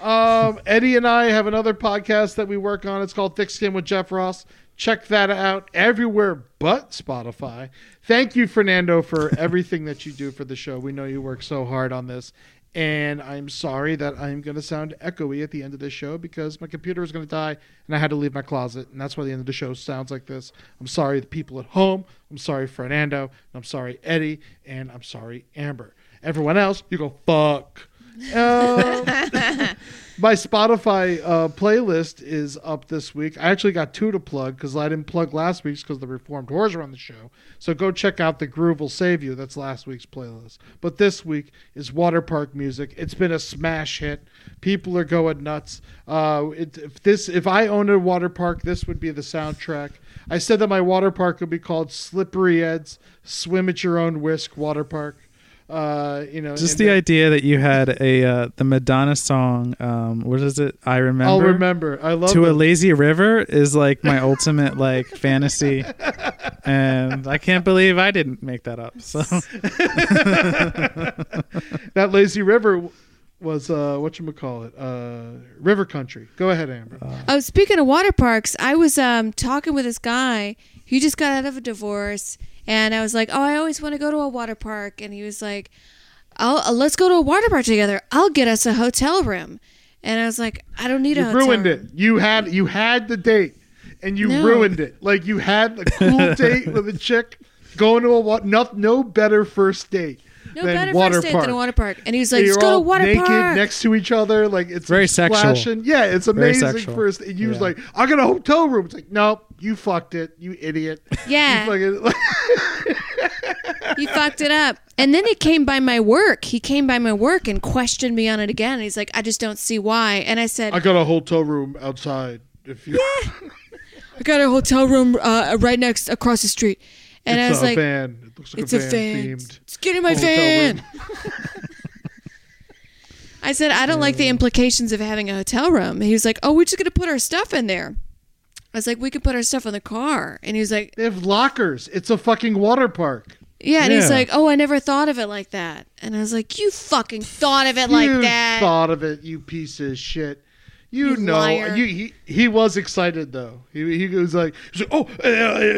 Eddie and I have another podcast that we work on. It's called Thick Skin with Jeff Ross. Check that out everywhere but Spotify. Thank you, Fernando, for everything that you do for the show. We know you work so hard on this. And I'm sorry that I'm going to sound echoey at the end of this show because my computer is going to die and I had to leave my closet. And that's why the end of the show sounds like this. I'm sorry, the people at home. I'm sorry, Fernando. And I'm sorry, Eddie. And I'm sorry, Amber. Everyone else, you go, fuck. My Spotify playlist is up this week. I actually got two to plug because I didn't plug last week's because the Reformed Whores are on the show. So go check out The Groove Will Save You. That's last week's playlist. But this week is Water Park Music. It's been a smash hit. People are going nuts. If I owned a water park, this would be the soundtrack. I said that my water park would be called Slippery Ed's Swim at Your Own Whisk Water Park. Just the idea that you had the Madonna song, what is it? I Remember. I'll Remember. I love To them. A Lazy River is like my ultimate like fantasy, and I can't believe I didn't make that up. So that Lazy River was River Country. Go ahead, Amber. Speaking of water parks, I was talking with this guy who just got out of a divorce. And I was like, oh, I always want to go to a water park. And he was like, oh, let's go to a water park together. I'll get us a hotel room. And I was like, I don't need a hotel room. You ruined it. You had the date and you ruined it. Like you had a cool date with a chick going to a water park. No better first date. No better first date than a water park. And he was like, let's go to a water park. You're all naked next to each other. Like it's very sexual. Yeah, it's amazing first. And he was like, I got a hotel room. It's like, nope. You fucked it, you idiot. Yeah. You fucked it up. And then it came by my work. He came by my work and questioned me on it again. And he's like, I just don't see why. And I said, I got a hotel room outside. I got a hotel room right across the street. And I was like, it's a van. It looks like it's a van. It's getting my van. I said, I don't like the implications of having a hotel room. He was like, oh, we're just going to put our stuff in there. I was like, we could put our stuff in the car. And he was like... They have lockers. It's a fucking water park. Yeah, and he's like, oh, I never thought of it like that. And I was like, you fucking thought of it like that. You thought of it, you piece of shit. You know. He was excited, though. He was like oh,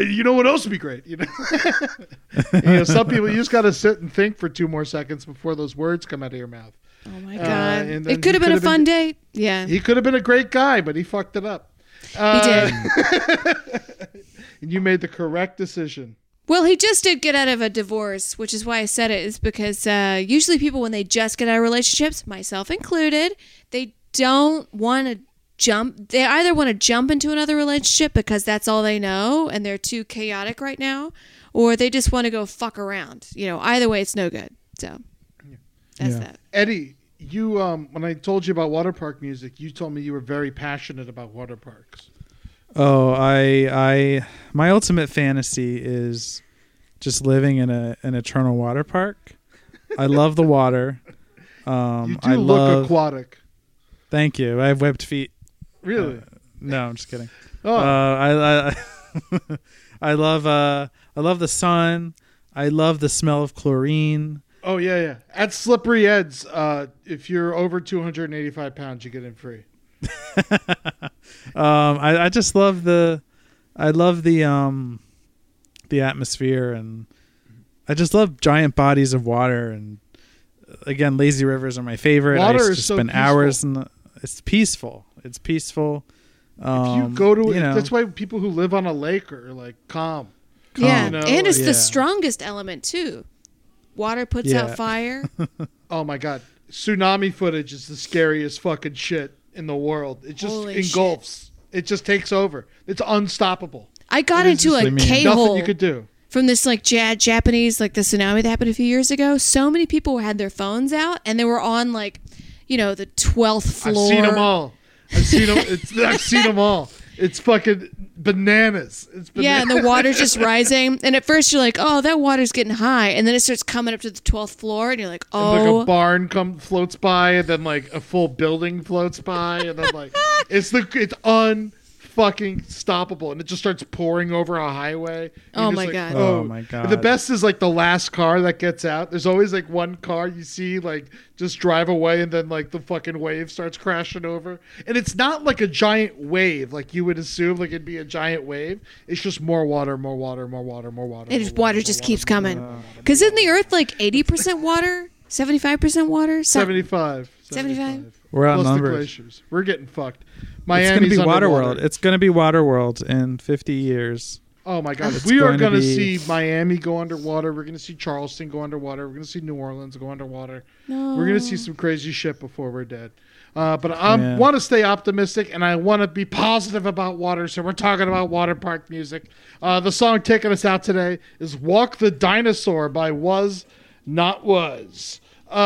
you know what else would be great? You know? Some people, you just got to sit and think for 2 more seconds before those words come out of your mouth. Oh, my God. It could have been a fun date. Yeah. He could have been a great guy, but he fucked it up. He did. And you made the correct decision. Well, he just did get out of a divorce, which is why I said it, is because usually people, when they just get out of relationships, myself included, they don't want to jump. They either want to jump into another relationship because that's all they know and they're too chaotic right now, or they just want to go fuck around. Either way, it's no good. So that's that. Eddie, you when I told you about water park music, you told me you were very passionate about water parks. Oh, I my ultimate fantasy is just living in an eternal water park. I love the water. You do look aquatic. Thank you. I have webbed feet. Really? No, I'm just kidding. Oh. I I love the sun. I love the smell of chlorine. Oh yeah. At Slippery Ed's, if you're over 285 pounds, you get in free. I just love the atmosphere, and I just love giant bodies of water. And again, lazy rivers are my favorite. Water is so peaceful. Hours in it's peaceful. It's peaceful. If you go to that's why people who live on a lake are like calm. Yeah, and it's the strongest element too. Water puts out fire. Oh my God, tsunami footage is the scariest fucking shit in the world. It just engulfs. It just takes over. It's unstoppable. I got into a K-hole. Nothing you could do. From this Japanese, the tsunami that happened a few years ago. So many people had their phones out and they were on the 12th floor. I've seen them all. I've seen them all. It's fucking bananas. Yeah, and the water's just rising. And at first you're like, oh, that water's getting high. And then it starts coming up to the 12th floor. And you're like, oh. And a barn floats by. And then a full building floats by. And then it's un-fucking-stoppable. And it just starts pouring over a highway. Oh, my God. Oh, my God. And the best is the last car that gets out. There's always one car you see just drive away, and then the fucking wave starts crashing over. And it's not a giant wave you would assume it'd be a giant wave. It's just more water. And water just keeps coming. Because isn't the earth 80% water? 75% water? 75. We're outnumbered. We're getting fucked. Miami's it's going to be Waterworld. It's going to be Waterworld in 50 years. Oh, my God. We are going to see Miami go underwater. We're going to see Charleston go underwater. We're going to see New Orleans go underwater. No. We're going to see some crazy shit before we're dead. But I want to stay optimistic, and I want to be positive about water, so we're talking about water park music. The song taking us out today is Walk the Dinosaur by Was Not Was. Nice.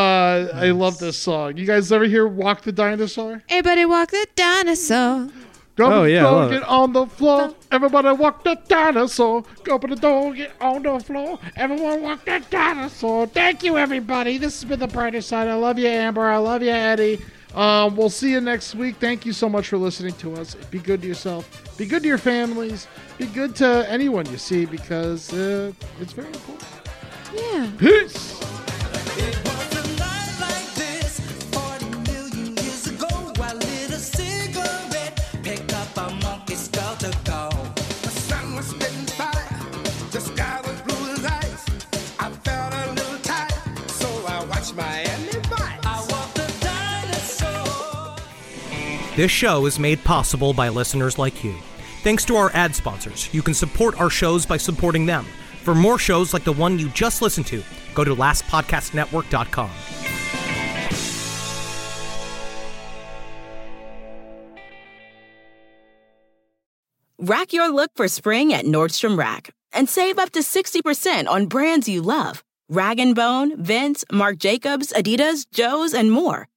I love this song. You guys ever hear Walk the Dinosaur? Everybody walk the dinosaur. Go get on the floor. Everybody walk the dinosaur. Go to the door, get on the floor. Everyone walk the dinosaur. Thank you, everybody. This has been The Brighter Side. I love you, Amber. I love you, Eddie. We'll see you next week. Thank you so much for listening to us. Be good to yourself. Be good to your families. Be good to anyone you see, because it's very important. Yeah. Peace. This show is made possible by listeners like you. Thanks to our ad sponsors, you can support our shows by supporting them. For more shows like the one you just listened to, go to lastpodcastnetwork.com. Rack your look for spring at Nordstrom Rack and save up to 60% on brands you love. Rag & Bone, Vince, Marc Jacobs, Adidas, Joe's, and more.